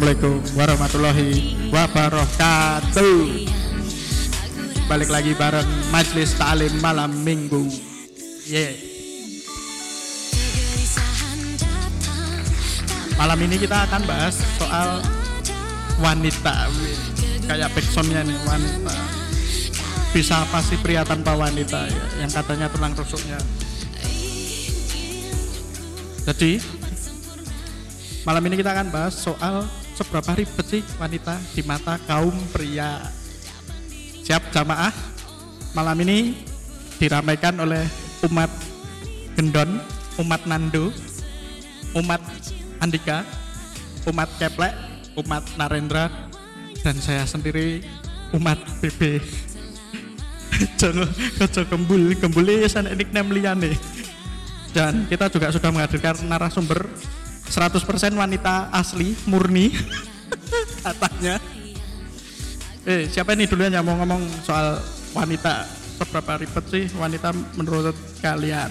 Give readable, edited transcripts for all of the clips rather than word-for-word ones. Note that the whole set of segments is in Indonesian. Assalamualaikum warahmatullahi wabarakatuh. Balik lagi bareng Majelis Ta'lim Malam Minggu. Malam ini kita akan bahas soal wanita. Kayak backsoundnya nih, wanita. Bisa apa sih pria tanpa wanita ya? Yang katanya tulang rusuknya. Jadi malam ini kita akan bahas soal seberapa ribet sih wanita di mata kaum pria. Siap jamaah? Malam ini diramaikan oleh umat Gendon, umat Nando, umat Andika, umat Keplek, umat Narendra, dan saya sendiri umat BB. Jojo kembuli sana nickname liane. Dan kita juga sudah menghadirkan narasumber 100% wanita asli, murni katanya. Siapa ini duluan yang mau ngomong soal wanita? Seberapa ribet sih wanita menurut kalian?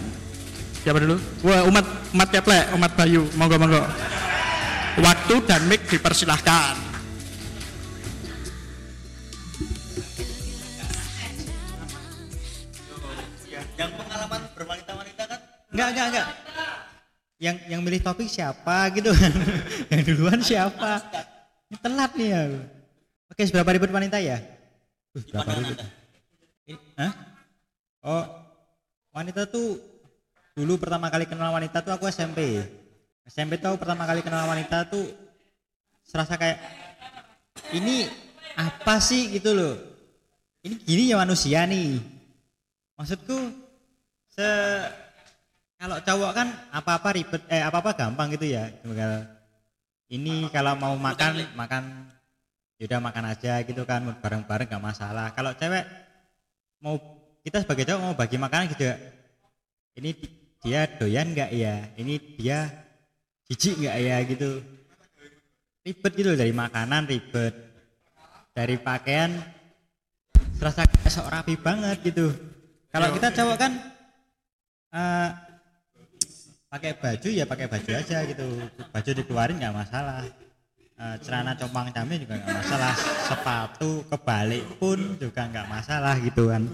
Siapa dulu? Wah, umat Keplek, umat Bayu, monggo. Waktu dan mic dipersilahkan. Yang pengalaman berwanita-wanita kan? Enggak. Yang milih topik siapa gitu kan? Yang duluan siapa? Ini telat nih ya. Oke, seberapa ribet wanita ya? Berapa ribet? Hah? Oh, wanita tuh dulu pertama kali kenal wanita tuh aku SMP. SMP tuh pertama kali kenal wanita tuh serasa kayak ini apa sih gitu loh. Ini gini ya manusia nih. Maksudku kalau cowok kan apa-apa ribet, apa-apa gampang gitu ya. Ini kalau mau makan yaudah makan aja gitu kan, bareng-bareng gak masalah. Kalau cewek mau, kita sebagai cowok mau bagi makanan gitu ya. Ini dia doyan gak ya? Ini dia jijik gak ya gitu. Ribet gitu, dari makanan ribet, dari pakaian serasa sok rapi banget gitu. Kalau kita cowok kan pakai baju ya pakai baju aja gitu, baju dikeluarin nggak masalah, celana compang-camping juga nggak masalah, sepatu kebalik pun juga nggak masalah gitu kan.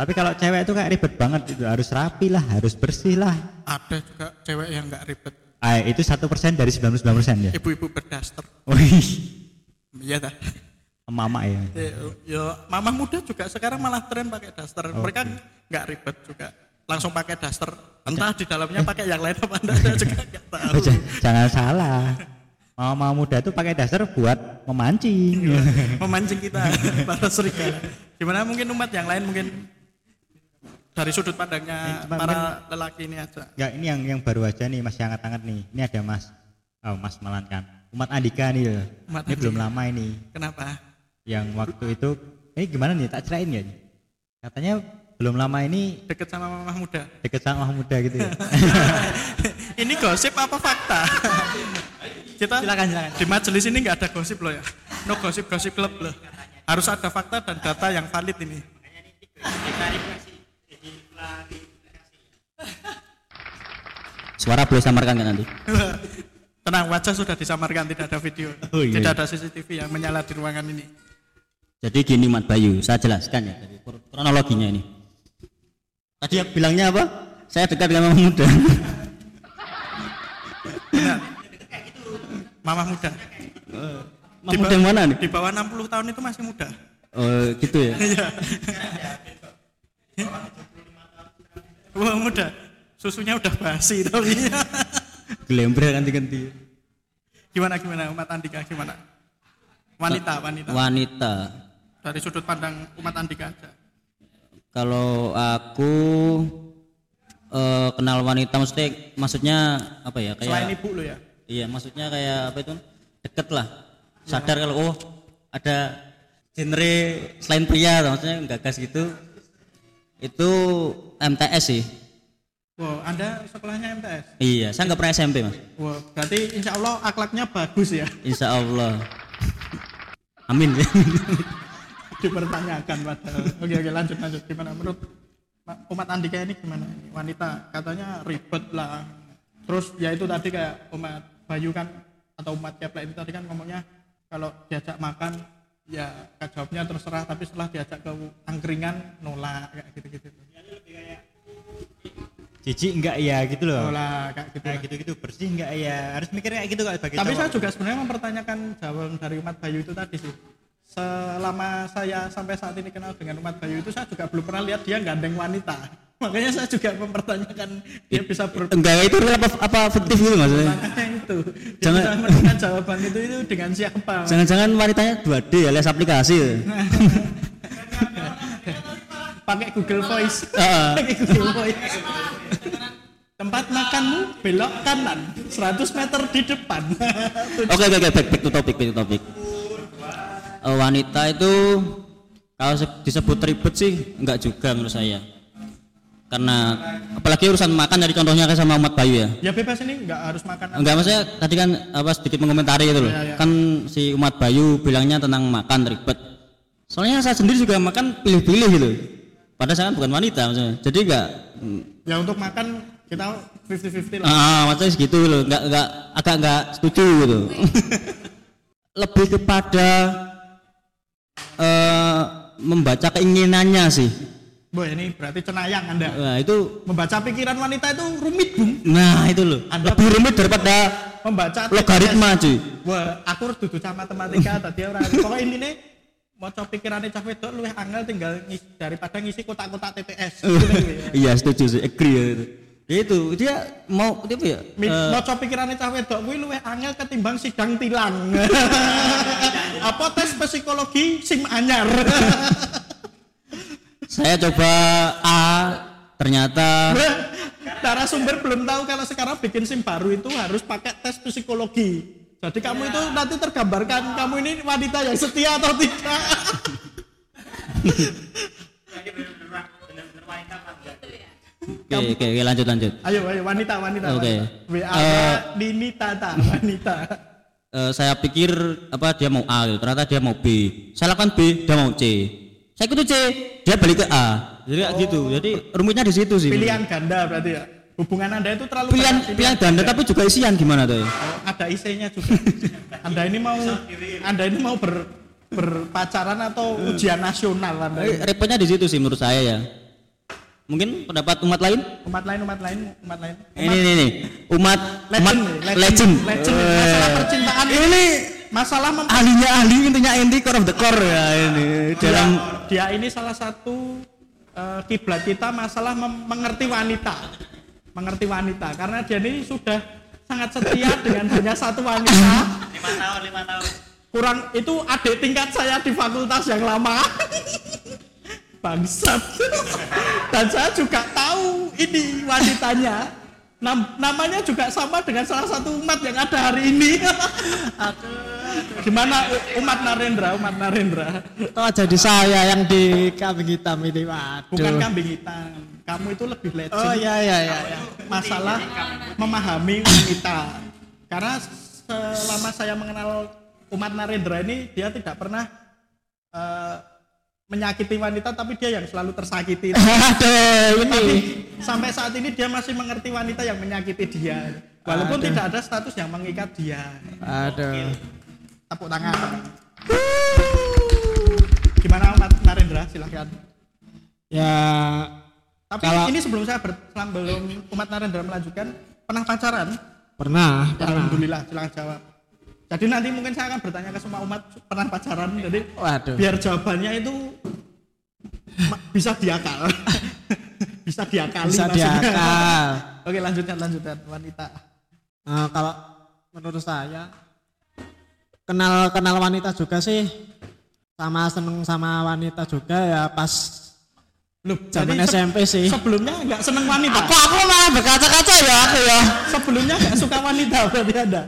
Tapi kalau cewek itu kayak ribet banget gitu, harus rapi lah, harus bersih lah. Ada juga cewek yang nggak ribet. Itu 1% dari 99% ya. Ibu-ibu berdaster. Iya dah. Mama ya. Yo, mama muda juga sekarang malah tren pakai daster. Mereka nggak ribet juga. Langsung pakai daster, entah di dalamnya pakai yang lain apa enggak, saya juga enggak tahu. Jangan salah, mama muda itu pakai daster buat memancing kita para serigala. Gimana mungkin umat yang lain, mungkin dari sudut pandangnya para lelaki ini aja. Enggak, ini yang baru aja nih, masih hangat-hangat nih. Ini ada Mas Melan kan, umat Andika nih loh. Umat ini Andika. Belum lama ini. Kenapa? Yang waktu itu gimana nih, tak cerain ya? Katanya belum lama ini deket sama mamah muda. Deket sama mamah muda gitu ya. Ini gosip apa fakta? Kita silakan. Di majelis ini enggak ada gosip loh ya. No gosip club loh. Harus ada fakta dan data yang valid ini. Suara boleh samarkan kan nanti? Tenang, wajah sudah disamarkan, tidak ada video. Tidak ada CCTV yang menyala di ruangan ini. Jadi gini Mat Bayu, saya jelaskan ya dari kronologinya ini. Tadi yang bilangnya apa? Saya dekat dengan mama muda. Benar. Mama muda. Mama muda yang mana nih? Di bawah 60 tahun itu masih muda. Gitu ya. Wah, muda. Susunya udah basi tapi. Gelembre ganti-ganti. Gimana umat Andika gimana? Wanita. Dari sudut pandang umat Andika aja. Kalau aku kenal wanita maksudnya apa ya, kayak selain ibu lo ya. Iya, maksudnya kayak apa itu, deket lah, sadar ya. Kalau ada genre selain pria, maksudnya gagas gitu, itu MTS sih. Wow, Anda sekolahnya MTS? Iya, saya nggak pernah SMP Mas. Wow, berarti insya Allah akhlaknya bagus ya. Insya Allah. Amin. Dipertanyakan padahal. Oke, lanjut. Gimana menurut umat Andika ini, gimana ini? Wanita katanya ribet lah. Terus ya itu tadi kayak umat Bayu kan atau umat Keplek itu tadi kan ngomongnya kalau diajak makan ya jawabnya terserah, tapi setelah diajak ke angkringan nolak kayak gitu-gitu. Jadi lebih kayak jijik enggak ya gitu loh. Nolak kayak gitu. Kayak gitu-gitu bersih enggak ya. Harus mikir kayak gitu Kak. Tapi saya juga sebenarnya mempertanyakan jawaban dari umat Bayu itu tadi sih. Selama saya sampai saat ini kenal dengan umat Bayu itu saya juga belum pernah lihat dia gandeng wanita. Makanya saya juga mempertanyakan dia bisa enggak itu apa fiktif gitu maksudnya. Makanya itu. Jangan menemukan jawaban itu dengan siapa. Jangan-jangan wanitanya 2D ya, les aplikasi. Pakai Google Voice. Pakai Google Voice. Tempat makanmu belok kanan 100 meter di depan. Oke, back to topic. Wanita itu kalau disebut ribet sih enggak juga menurut saya, karena apalagi urusan makan dari contohnya kayak sama umat Bayu ya bebas ini enggak harus makan enggak apa. Maksudnya tadi kan apa sedikit mengomentari itu loh ya. Kan si umat Bayu bilangnya tentang makan ribet, soalnya saya sendiri juga makan pilih-pilih gitu, padahal saya kan bukan wanita maksudnya, jadi enggak ya untuk makan kita 50-50 lah maksudnya segitu loh, enggak agak enggak setuju gitu. Lebih kepada membaca keinginannya sih. Boy, ini berarti cenayang Anda. Nah, itu membaca pikiran wanita itu rumit, Bung. Nah, itu loh. Anda lebih rumit daripada membaca logaritma, cuy. Wah, aku harus duduk sama matematika tadi orang. Pokoknya intine maca pikirane cah wedok luwih angel tinggal daripada ngisi kotak-kotak TPS. Iya, setuju sih. Agree ya itu. Itu dia mau tipe ya maca pikirane cah wedok kuwi luwih angel ketimbang sidang tilang. Apa tes psikologi SIM anyar. Saya coba A ternyata narasumber belum tahu kalau sekarang bikin SIM baru itu harus pakai tes psikologi. Jadi kamu itu nanti tergambarkan kamu ini wanita yang setia atau tidak. Oke, lanjut. Ayo wanita. Okay. WA Nini Tata wanita. Saya pikir apa dia mau A, ternyata dia mau B. Saya lakukan B, dia mau C. Saya ikut C, dia balik ke A. Jadi gitu. Jadi rumitnya di situ sih. Pilihan ganda berarti ya. Hubungan Anda itu terlalu pilihan ganda tapi juga isian gimana tuh? Ada isinya juga. Anda ini mau berpacaran atau ujian nasional Anda? Repotnya di situ sih menurut saya ya. Mungkin pendapat umat lain. Ini. Legend. Masalah percintaan ini masalah ahlinya intinya inti core of the core ya ini. Dalam dia ini salah satu kiblat kita masalah mengerti wanita karena dia ini sudah sangat setia dengan hanya satu wanita. 5 tahun. Kurang itu adik tingkat saya di fakultas yang lama. Bangsat. Dan saya juga tahu ini wanitanya namanya juga sama dengan salah satu umat yang ada hari ini. Gimana umat Narendra? Tahu jadi saya yang di kambing hitam ini, waduh. Bukan kambing hitam, kamu itu lebih legend. Oh iya. Masalah memahami wanita. Karena selama saya mengenal umat Narendra ini dia tidak pernah menyakiti wanita, tapi dia yang selalu tersakiti. Aduh, tapi sampai saat ini dia masih mengerti wanita yang menyakiti dia, walaupun tidak ada status yang mengikat dia. Aduh. Tepuk tangan. Gimana Umat Narendra? Silakan. Ya. Tapi kalau ini sebelum Umat Narendra melanjutkan, pernah pacaran? Pernah. Alhamdulillah. Silakan jawab. Jadi nanti mungkin saya akan bertanya ke semua umat pernah pacaran, jadi biar jawabannya itu bisa diakal. Oke, lanjutkan wanita. Kalau menurut saya kenal wanita juga sih, sama seneng sama wanita juga ya pas zaman SMP sih. Sebelumnya nggak seneng wanita. Aku malah berkaca-kaca ya aku ya. Sebelumnya nggak suka wanita berarti ada.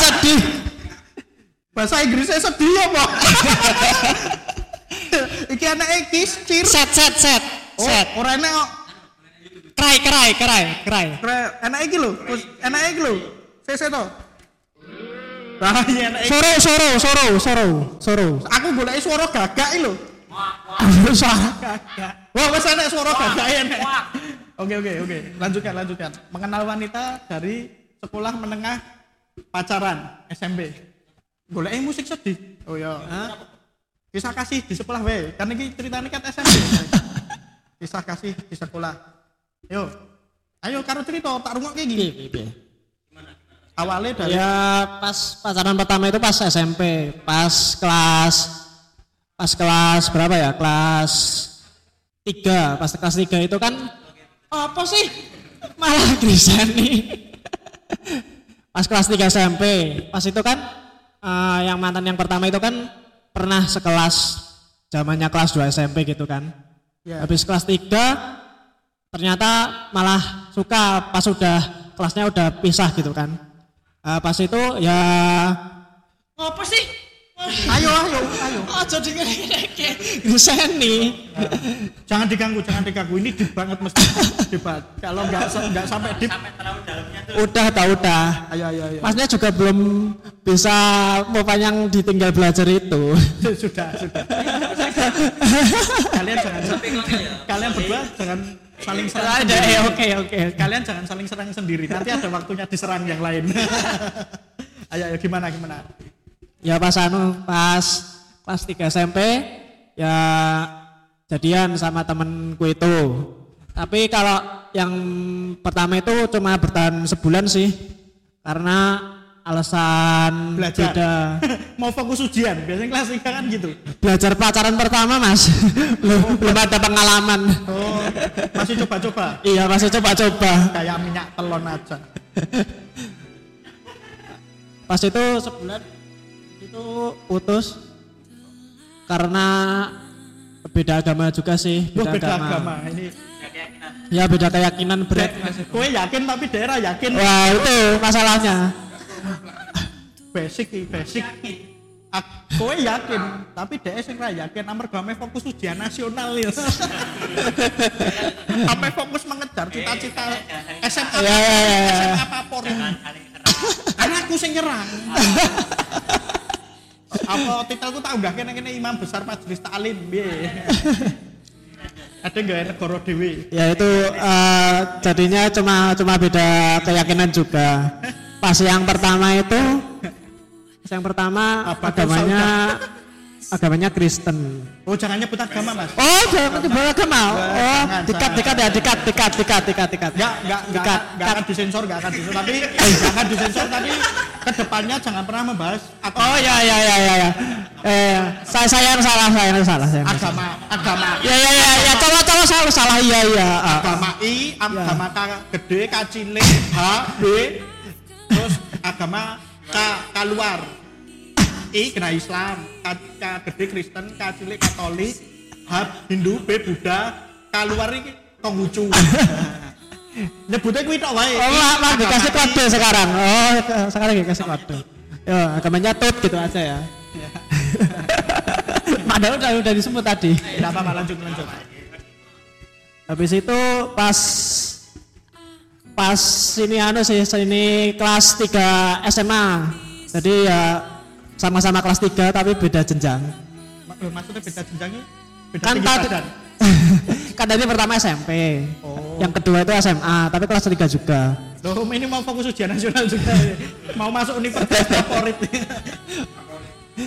Sedih. Bahasa Inggrisnya sedih apa? Iki anake kiscir. Set. Oh, ora enak kok. Kerai. Anake iki lho. Sese to. Lah iya anake. Soro. Aku goleki swara gagak iki lho. Gagak. Wah, wis enak swara gagak enak. Oke. Lanjutkan. Mengenal wanita dari sekolah menengah pacaran SMP. Golek musik sedih. Oh ya. Kisah kasih di sekolah wae. Karena iki ceritane kat SMP. Kisah kasih di sekolah. Yo. Ayo karo cerita tak rungokke iki. Gimana? Awalnya dari ya pas pacaran pertama itu pas SMP, pas kelas berapa ya? Kelas 3. Pas kelas 3 itu kan apa sih? Malah Grisani. Pas kelas 3 SMP, pas itu kan yang mantan yang pertama itu kan pernah sekelas zamannya kelas 2 SMP gitu kan. Yeah. Habis kelas 3 ternyata malah suka pas udah kelasnya udah pisah gitu kan. Pas itu ya apa sih? Ayo. Oh, jadi gini. Grisani. Jangan diganggu. Ini deep banget mesti. Debat. Kalau enggak sampai deep. Sampai terlalu dalamnya tuh. Udah. Ayo. Masnya juga belum bisa mempanjang ditinggal belajar itu. Sudah. Kalian berdua jangan saling serang. Oke. Kalian jangan saling serang sendiri. Nanti ada waktunya diserang yang lain. Ayo gimana? Ya pas kelas 3 SMP ya jadian sama temenku itu. Tapi kalau yang pertama itu cuma bertahan sebulan sih. Karena alasan belajar. Beda. Mau fokus ujian, biasanya kelas 3 kan gitu. Belajar pacaran pertama, Mas. Belum ada pengalaman. Oh, masih coba-coba. Iya, masih coba-coba. Kayak minyak telon aja. Pas itu sebulan itu putus karena beda agama juga sih. Beda agama. Ini ya beda keyakinan berat. Kowe yakin tapi daerah yakin. Wah, itu masalahnya. Basic. Kowe yakin tapi daerah sing ra yakin amarga me fokus ujian nasional ya. Sampai fokus mengejar cita-cita SMA. SMA Papori. Anakku sing nyerang. Apa titelku tak udah kene imam besar majelis taklim piye. Ada gawe negara dhewe. Ya itu jadinya cuma beda keyakinan juga. Pas yang pertama itu agamanya Kristen. Oh, jangan nyebut agama, Mas. Oh, jangan nyebut agama. Oh, dekat. Enggak akan disensor, tapi jangan disensor tadi. Kedepannya jangan pernah membahas agama. Oh ya. Saya yang salah. Agama. Ya. Salah. Iya. Agama I, agama K gede, K cilik, H, B. Terus agama K keluar. I kena Islam, K gede Kristen, K cilik Katolik, H Hindu, B Buddha, K luar iki Konghucu. Nyebutnya kuwi tok wae. Oh, lah dikasih kode sekarang. Oh, sekarang dikasih kode. Ya, agamanya tut gitu aja ya. Padahal udah disebut tadi. Enggak apa-apa, lanjut. Habis itu pas sini kelas 3 SMA. Jadi ya sama-sama kelas 3 tapi beda jenjang. Maksudnya beda jenjangnya? Beda tinggi badan. Kadangnya pertama SMP, yang kedua itu SMA, tapi kelas 3 juga. Loh, ini mau fokus ujian nasional juga, mau masuk universitas favorit.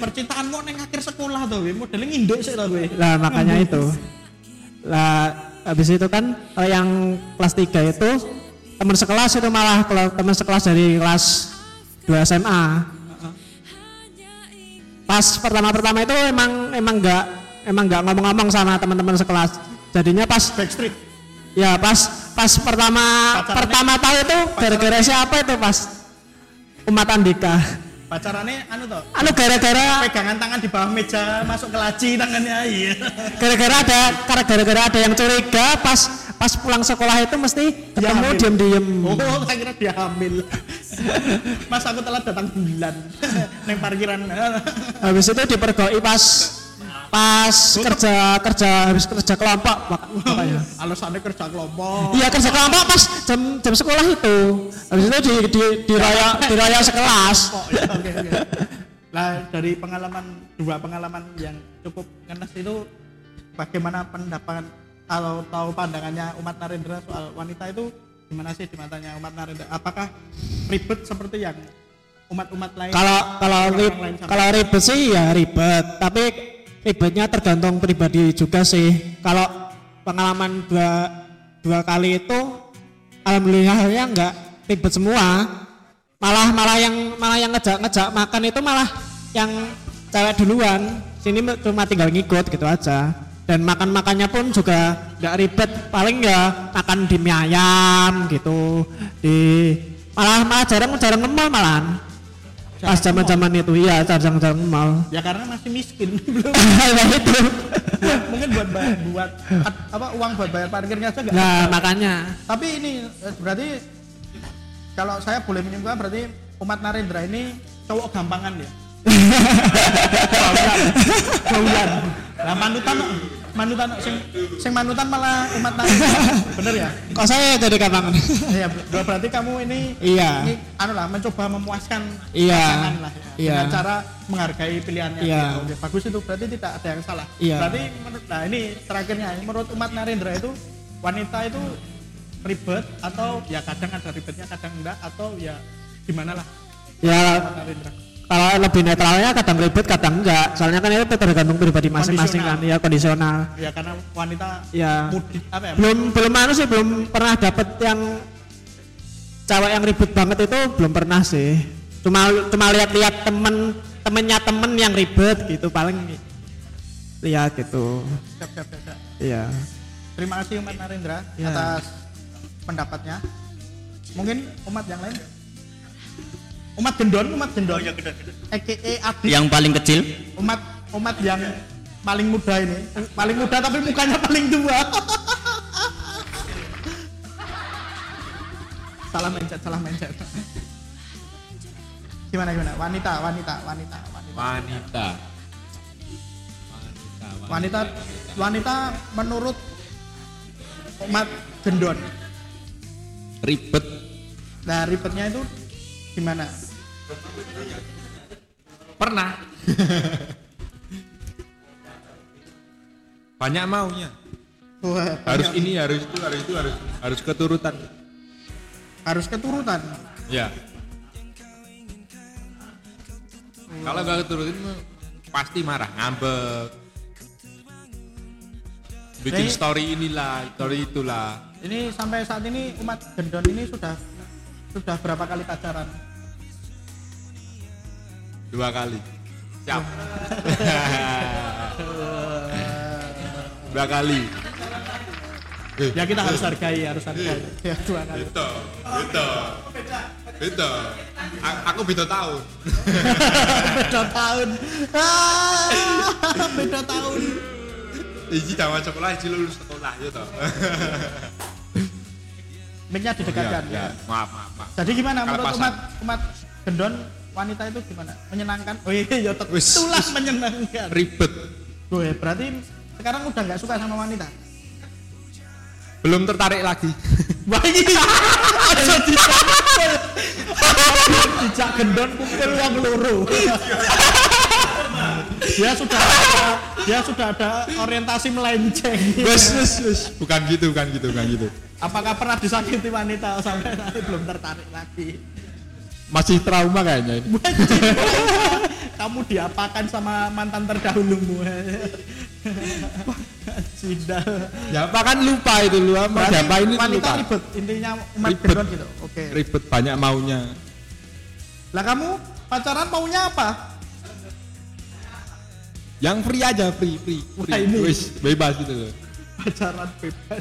Percintaanmu neng akhir sekolah tuh, modelnya nginduk sih lah gue. Lah makanya itu, habis itu kan yang kelas 3 itu teman sekelas itu malah teman sekelas dari kelas 2 SMA. Pas pertama itu emang nggak ngomong-ngomong sama teman-teman sekelas. Jadinya pas backstreet. Ya pas pertama tahu itu gara-gara siapa itu pas Umat Andika. Pacarannya anu gara-gara pegangan tangan di bawah meja masuk ke laci tangannya iya. Gara-gara ada yang curiga pas pulang sekolah itu mesti ketemu diam-diam. Oh, saya kira dia hamil. Mas aku telat datang bulan neng parkiran. Habis itu dipergoi pas kerja habis kerja kelompok makanya. Alasannya kerja kelompok. Iya, kerja kelompok pas jam sekolah itu. Habis itu diraya sekelas. Oke. Nah, dari dua pengalaman yang cukup ngenes itu bagaimana pendapat atau pandangannya Umat Narendra soal wanita itu gimana sih di matanya umat Marista? Apakah ribet seperti yang umat-umat lain? Kalau ribet sih ya ribet, tapi ribetnya tergantung pribadi juga sih. Kalau pengalaman dua kali itu alhamdulillahnya enggak ribet semua. Malah yang ngejak makan itu malah yang cewek duluan. Sini cuma tinggal ngikut gitu aja. Dan makannya pun juga nggak ribet, paling ya makan di mie ayam gitu, di malah jarang ngemal malahan. Pas zaman itu iya jarang ngemal. Ya karena masih miskin belum. Itu mungkin buat apa uang buat bayar parkirnya aja nggak. Nah makanya. Tapi ini berarti kalau saya boleh menyimpulkan berarti umat Marista ini cowok gampangan ya. Gaulan. Lah manutan sing manutan malah umat Marista. Bener ya? Kok saya jadi gampangan? Iya, berarti kamu ini iya. Ini mencoba memuaskan pasangan lah ya. Iya. Dengan cara menghargai pilihannya. Iya. Gitu. Bagus itu, berarti tidak ada yang salah. Iya. Berarti ini terakhirnya menurut umat Marista itu wanita itu ribet atau ya kadang ada ribetnya kadang enggak atau ya gimana lah. Ya kalau lebih netralnya kadang ribet kadang enggak, soalnya kan itu tergantung pribadi masing-masing kan ya, kondisional ya karena wanita ya mudik apa ya belum pernah dapet yang cewek yang ribet banget itu belum pernah sih, cuma lihat-lihat temennya yang ribet gitu paling lihat gitu. Siap. Iya terima kasih umat Marista ya. Atas pendapatnya mungkin umat yang lain. Umat gendon. EKE Adi. Yang paling kecil. Umat yang paling muda ini. Paling muda tapi mukanya paling tua. Salah mencet. Gimana? Wanita menurut umat gendon. Ribet. Nah, ribetnya itu gimana? Pernah. Banyak maunya. Wah, harus banyak. Ini harus itu harus keturutan. Harus keturutan. Ya. Kalau enggak keturutan pasti marah, ngambek. Bikin story inilah, story itulah. Ini sampai saat ini umat gendon ini sudah berapa kali pacaran? 2 kali. Siap. 2 kali. Ya kita harus hargai. Ya 2 kali. Beda. Aku beda tahun. Beda tahun. Iji tamat sekolah, Iji lulus sekolah ya toh. Mic-nya didekatkan. Oh, ya. Maaf. Jadi gimana menurut umat gendon wanita itu gimana? Menyenangkan? Oh iya, itulah menyenangkan. Ribet. Weh, berarti sekarang udah enggak suka sama wanita? Belum tertarik lagi. Wah, ini. Aja ditampil. Dijak gendon kumpul wong loro. Dia sudah ada orientasi melenceng. Wes. Bukan gitu. Apakah pernah disakiti wanita sampai nanti belum tertarik lagi? Masih trauma kayaknya ini. Kamu diapakan sama mantan terdahulumu? Cinta. Diapakan lupa itu lu sama siapa ini lupa. Wanita ribet, intinya umat gendon gitu. Oke. Ribet banyak maunya. Lah kamu pacaran maunya apa? Yang free aja, free. Wis, bebas gitu loh. Pacaran bebas.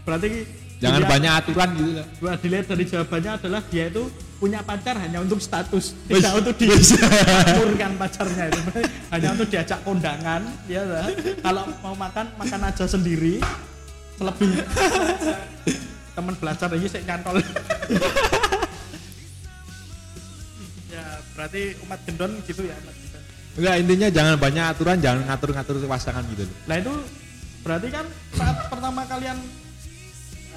Berarti jangan banyak aturan gitu lah. Dilihat dari jawabannya adalah dia itu punya pacar hanya untuk status, tidak untuk diamurkan pacarnya itu. Hanya untuk diajak kondangan, ya lah. Kalau mau makan aja sendiri. Selebih teman belajar aja sik nyantol. Ya, berarti umat gendon gitu ya, Mas. Enggak, intinya jangan banyak aturan, jangan ngatur-ngatur pasangan gitu loh. Nah, itu berarti kan saat pertama kalian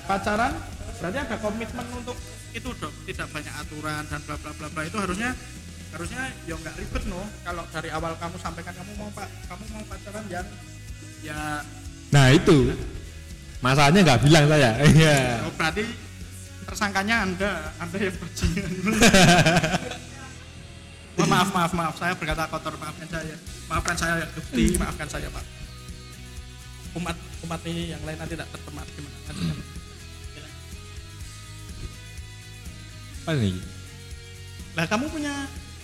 pacaran berarti ada komitmen untuk itu dong, tidak banyak aturan dan bla bla bla bla, itu harusnya ya nggak ribet no. Kalau dari awal kamu sampaikan kamu mau pacaran yang ya, nah itu masalahnya nggak bilang saya. Iya. Oh, berarti tersangkanya Anda yang bajingan. Oh, maaf, saya berkata kotor, maafkan saya yang bukti, maafkan saya Pak. Umat ini yang lain nanti tidak tertempat gimana? Apa nih? Lah kamu punya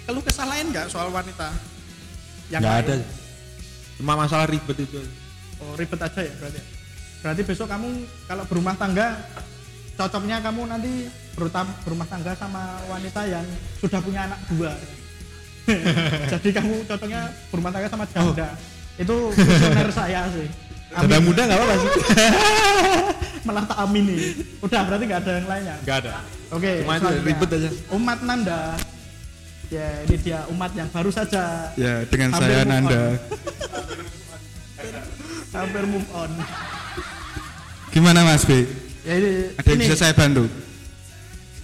keluh kesah lain nggak soal wanita? Nggak ada, cuma masalah ribet itu. Oh ribet aja ya berarti. Berarti besok kamu kalau berumah tangga cocoknya kamu nanti berumah tangga sama wanita yang sudah punya anak 2. Jadi kamu cocoknya berumah tangga sama janda. Oh. Itu benar saya sih. Janda muda nggak apa-apa sih. Malah tak amini. Udah berarti nggak ada yang lainnya. Nggak ada. Oke. Cuma itu ribet aja. Umat Nanda. Ya ini dia umat yang baru saja. Ya dengan hampir saya Nanda. Hampir move on. Gimana Mas B? Ya ini, ada yang bisa saya bantu?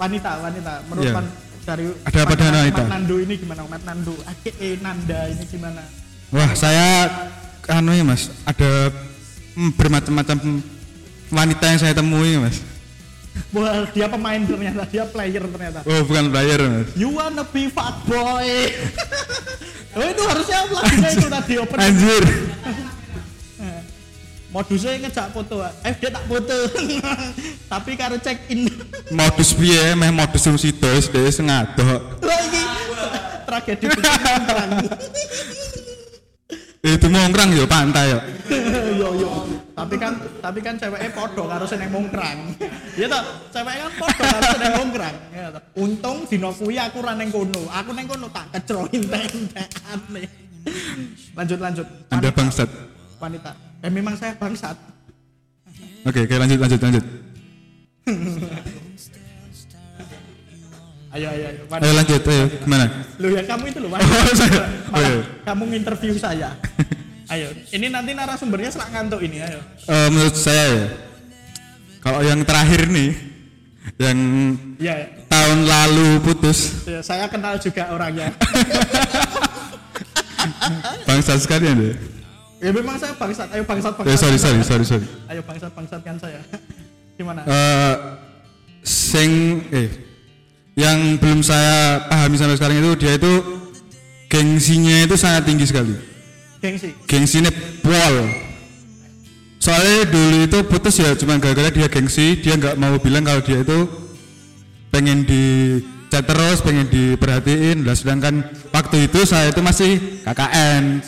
Wanita. Menurut ya. Dari ada apa dengan wanita? Umat Nando ini gimana? Umat Nando, aka Nanda ini gimana? Wah saya, ya Mas, ada bermacam-macam wanita yang saya temui Mas. Wah dia pemain ternyata, dia player ternyata. Oh bukan player Mas. You wanna be fat boy. Oh itu harusnya lagunya itu tadi open. Anjir. Modusnya ngejak foto, dia tak foto, tapi karo check in. Modus piye, meh modus wong sidos dhewe sing ngadok. Lha iki tragedi pikiran. Itu mongkrang yo pantai yo. Yo. Tapi kan ceweke padha karo sing mongkrang. Iya to, ceweke kan padha karo sing mongkrang. Untung dino kuwi aku ra ning kono. Aku ning kono tak kecroin entek-entekan. Lanjut. Anda bangsat. Wanita. Memang saya bangsat. Oke, lanjut. Ayo, lanjut. Gimana? Lu ya kamu itu loh. Malah, kamu nginterview saya. Ayo, ini nanti narasumbernya serak ngantuk ini, ayo. Menurut saya ya. Kalau yang terakhir nih yang ya. Tahun lalu putus. Ya, saya kenal juga orangnya. Bangsat sekali ya deh. Ya memang saya bangsat, ayo bangsat. Sorry. Ayo bangsatkan saya. Gimana? Yang belum saya pahami sampai sekarang itu dia itu gengsinya itu sangat tinggi sekali. Gengsinya pol. Soalnya dulu itu putus ya cuma gara-gara dia gengsi, dia nggak mau bilang kalau dia itu pengen di chat terus, pengen diperhatiin. Lah sedangkan waktu itu saya itu masih KKN.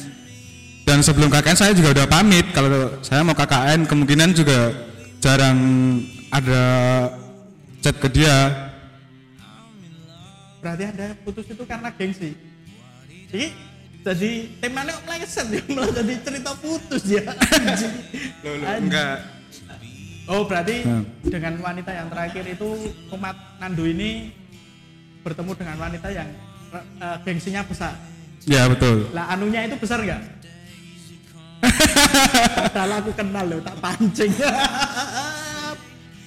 Dan sebelum KKN saya juga udah pamit kalau saya mau KKN, kemungkinan juga jarang ada chat ke dia. Berarti ada putus itu karena gengsi. Jadi temannya meleset ya, malah jadi cerita putus ya. Loh, enggak. Oh berarti dengan wanita yang terakhir itu umat Nando ini bertemu dengan wanita yang gengsinya besar. Ya betul. Lah anunya itu besar nggak? Padahal aku kenal loh, tak pancing.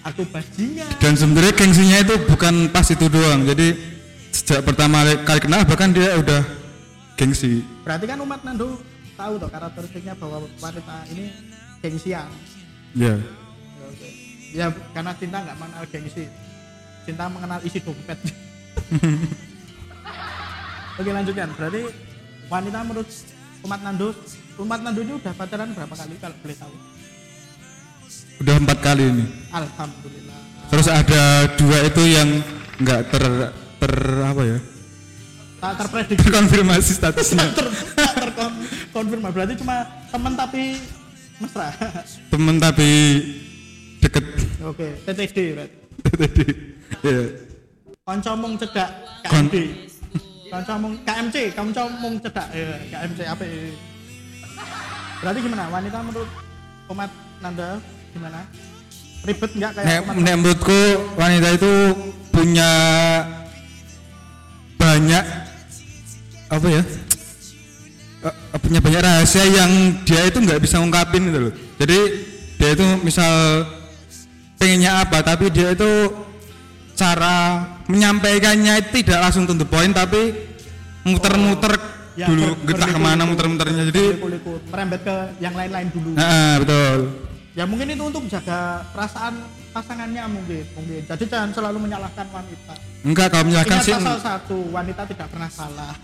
Aku bajingan. Dan sebenarnya gengsinya itu bukan pas itu doang. Jadi sejak pertama kali kenal bahkan dia udah gengsi. Berarti kan umat Nando tahu toh karakteristiknya bahwa wanita ini gengsian. Iya. Yeah. Okay. Ya karena cinta nggak mengenal gengsi. Cinta mengenal isi dompet. Oke, lanjutkan. Berarti wanita menurut umat Nando ini udah pacaran berapa kali kalau boleh tahu? Udah 4 kali ini. Alhamdulillah. Terus ada 2 itu yang nggak terprediksi. Terkonfirmasi statusnya. Terkonfirmasi berarti cuma teman tapi mesra. Teman tapi deket. Oke, TTD berarti. TTD. Iya. Kanca mung cedak KMD. Kanca mung KMC, kanca mung cedak KMC apa? Berarti gimana wanita menurut umat Nanda gimana? Ribet nggak kayak umat Nanda? Menurutku wanita itu punya banyak punya banyak rahasia yang dia itu nggak bisa ungkapin gitu loh. Jadi dia itu misal pengennya apa tapi dia itu cara menyampaikannya tidak langsung to the point tapi muter-muter. Ya, dulu getah kemana muter-muternya jadi merembet ke yang lain-lain dulu. Betul. Ya mungkin itu untuk jaga perasaan pasangannya mungkin. Jadi jangan selalu menyalahkan wanita. Enggak, kalau menyalahkan sih. Pasal 1, wanita tidak pernah salah.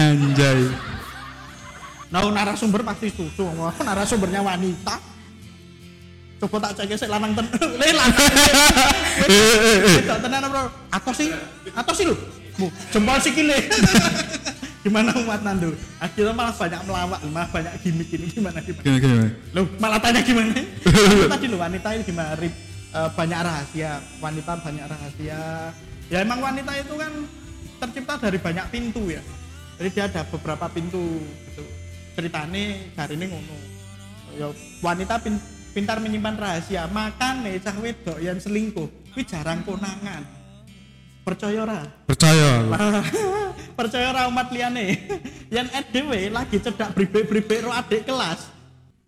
Anjay. Nah, narasumber pasti susu. Narasumbernya wanita. Coba tak cek sik lanang ten. Le lanang. Tidak tenan, Bro. Atau sih lho. Jempol sikile. Gimana umat Nandu? Akhirnya malah banyak melawak, malah banyak gimmick ini gimana? Loh, malah tanya gimana? Tadi loh, wanita ini gimana? Banyak rahasia, wanita banyak rahasia. Ya emang wanita itu kan tercipta dari banyak pintu ya. Jadi dia ada beberapa pintu gitu. Ceritane jarine ngono. Ya wanita pintar menyimpan rahasia, makane cah wedok yang selingkuh kuwi jarang konangan. Percaya. Percaya ora umat liyane. Yen dhewe lagi cedak bribek-bribek ro adik kelas.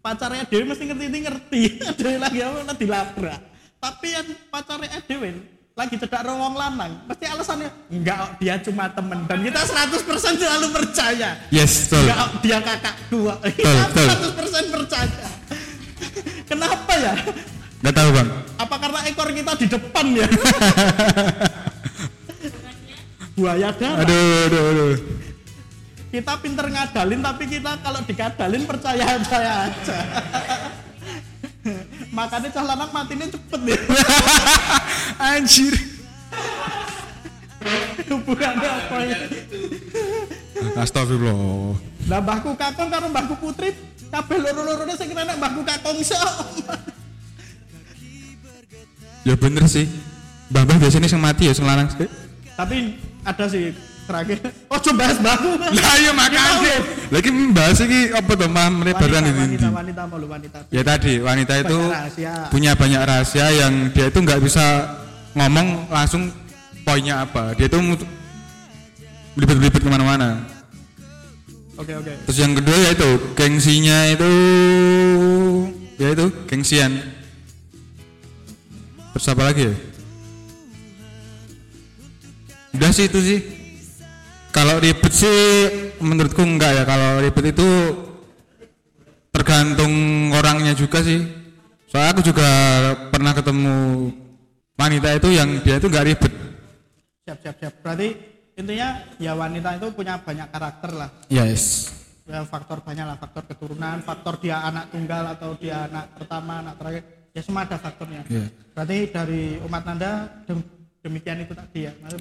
Pacarnya dhewe mesti ngerti. Dhewe lagi ana dilabrak. Tapi yang pacarnya dhewe lagi cedak ro wong lanang, mesti alasannya enggak, dia cuma temen. Dan kita 100% selalu percaya. Yes, betul. Enggak, dia kakak dua. Kita 100% percaya. Kenapa ya? Enggak tahu, Bang. Apa karena ekor kita di depan ya? Buaya darah. Aduh. Kita pinter ngadalin, tapi kita kalau dikadalin percaya saya aja. Makanya cah lanang matinya cepet ya. Anjir. Hubungannya apa ya? Astagfirullah. Nah mbahku kakong karo mbahku putri, kabeh loro-lorone sing enak mbahku kakong sok. Ya bener sih. Mbah-mbah biasanya sing mati ya sing lanang sih. Tapi ada sih terakhir. Oh, coba bahas baru. Lah iya makanya. Lagi membahas ini apa tuh melebarkan ini. Wanita mau wanita. Ya tadi wanita itu punya banyak rahasia yang dia itu nggak bisa ngomong langsung poinnya apa. Dia itu belibet-belibet kemana-mana. Oke. Terus yang kedua yaitu gengsinya itu, yaitu gengsian. Terus apa lagi ya? Udah sih itu sih. Kalau ribet sih menurutku enggak ya. Kalau ribet itu tergantung orangnya juga sih. Soalnya aku juga pernah ketemu wanita itu yang dia itu enggak ribet. Siap. Berarti intinya ya wanita itu punya banyak karakter lah. Yes. Ya faktor banyak lah, faktor keturunan, faktor dia anak tunggal atau dia anak pertama, anak terakhir. Ya semua ada faktornya. Yeah. Berarti dari umat Nanda demikian itu tadi ya. Maksud ya,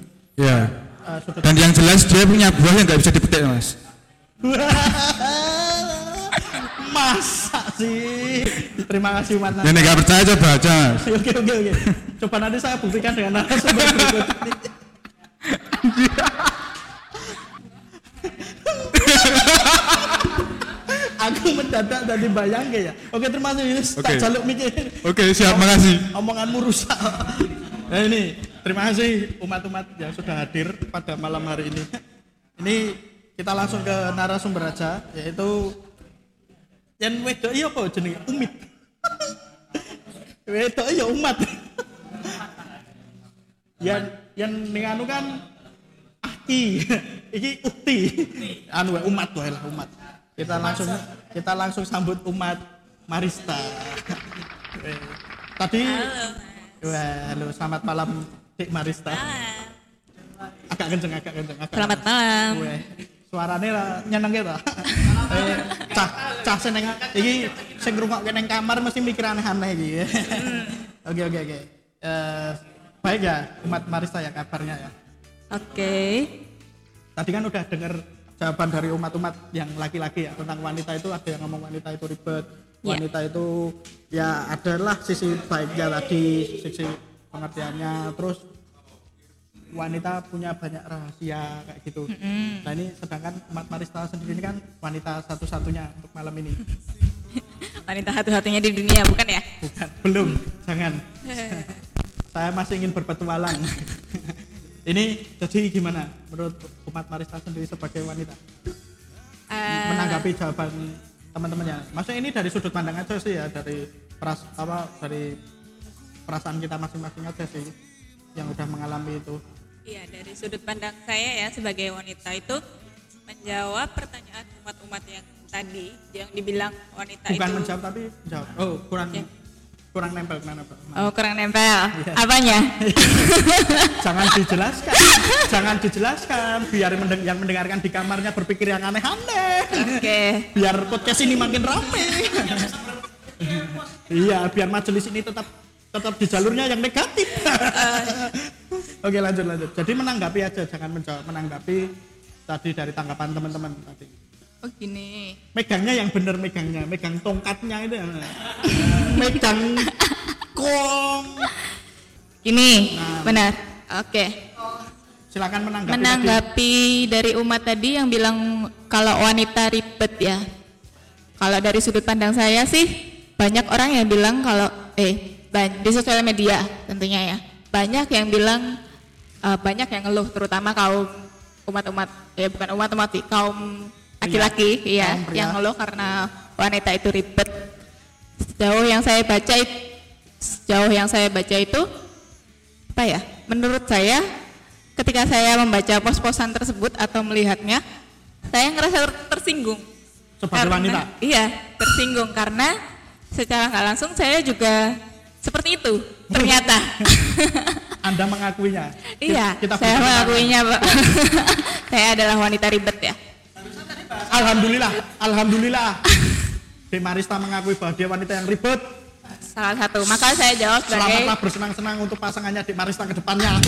dan yang jelas dia punya buah yang nggak bisa dipetik mas. Masa sih? Terima kasih umat. Yang nggak percaya coba aja mas. Oke. Coba nanti saya buktikan dengan narasumber berikut ini. Aku mendadak dari bayang ya. Oke terima kasih. Tak jaluk mikir. Oke siap, makasih. Omonganmu rusak. Nah ini. Terima kasih umat-umat yang sudah hadir pada malam hari ini. Ini kita langsung ke narasumber aja, yaitu yen wedok iya apa jenenge umit. Wedok iya umat. Yen ning anu kan aki. Iki ukti. Anu umat wae lah umat. Kita langsung sambut umat Marista. Tadi wah, halo, selamat malam. Dik Marista. Agak kenceng. Selamat malam. Weh, suarane nyenengke ta? Cah seneng iki sing ngrungokke ning kamar mesti mikir aneh-aneh iki. Oke. Baik ya umat Marista ya kabarnya ya. Oke. Tadi kan udah dengar jawaban dari umat-umat yang laki-laki ya tentang wanita itu, ada yang ngomong wanita itu ribet. Wanita itu ya adalah sisi baiknya tadi, sisi pengertiannya, terus wanita punya banyak rahasia kayak gitu. Nah ini sedangkan umat Marista sendiri ini kan wanita satu-satunya untuk malam ini. Wanita satu-satunya di dunia bukan ya? Bukan, belum, jangan. Saya masih ingin berpetualang. Ini jadi gimana menurut umat Marista sendiri sebagai wanita? Menanggapi jawaban teman-temannya. Maksudnya ini dari sudut pandang aja sih ya, dari perasaan kita masing-masing aja sih yang udah mengalami itu. Iya, dari sudut pandang saya ya sebagai wanita itu menjawab pertanyaan umat-umat yang tadi yang dibilang wanita. Bukan itu. Bukan menjawab tapi menjawab. Oh, kurang. Kurang nempel. Oh, kurang nempel. Ya. Apanya? Jangan dijelaskan. Biar yang mendengarkan di kamarnya berpikir yang aneh-aneh. Oke. Biar podcast ini makin ramai. Iya, biar majelis ini tetap di jalurnya yang negatif. Oke, lanjut. Jadi menanggapi aja, jangan menjawab, menanggapi tadi dari tanggapan teman-teman tadi. Oh, gini. Megangnya yang bener, megang tongkatnya itu. Megang kong. Gini, nah, benar. Oke. Silakan menanggapi dari umat tadi yang bilang kalau wanita ribet ya. Kalau dari sudut pandang saya sih banyak orang yang bilang kalau di sosial media tentunya ya. Banyak yang bilang banyak yang ngeluh, terutama kaum kaum laki-laki ya yang ngeluh karena wanita itu ribet. Sejauh yang saya baca itu apa ya? Menurut saya ketika saya membaca pos-posan tersebut atau melihatnya, saya ngerasa tersinggung. Sebagai wanita. Iya, tersinggung karena secara nggak langsung saya juga seperti itu ternyata. Anda mengakuinya. Iya, saya mengakuinya, Pak. Saya adalah wanita ribet ya. Alhamdulillah. De Marista mengakui bahwa dia wanita yang ribet. Salah satu, maka saya jawab sebagai selamatlah bersenang-senang untuk pasangannya De Marista ke depannya.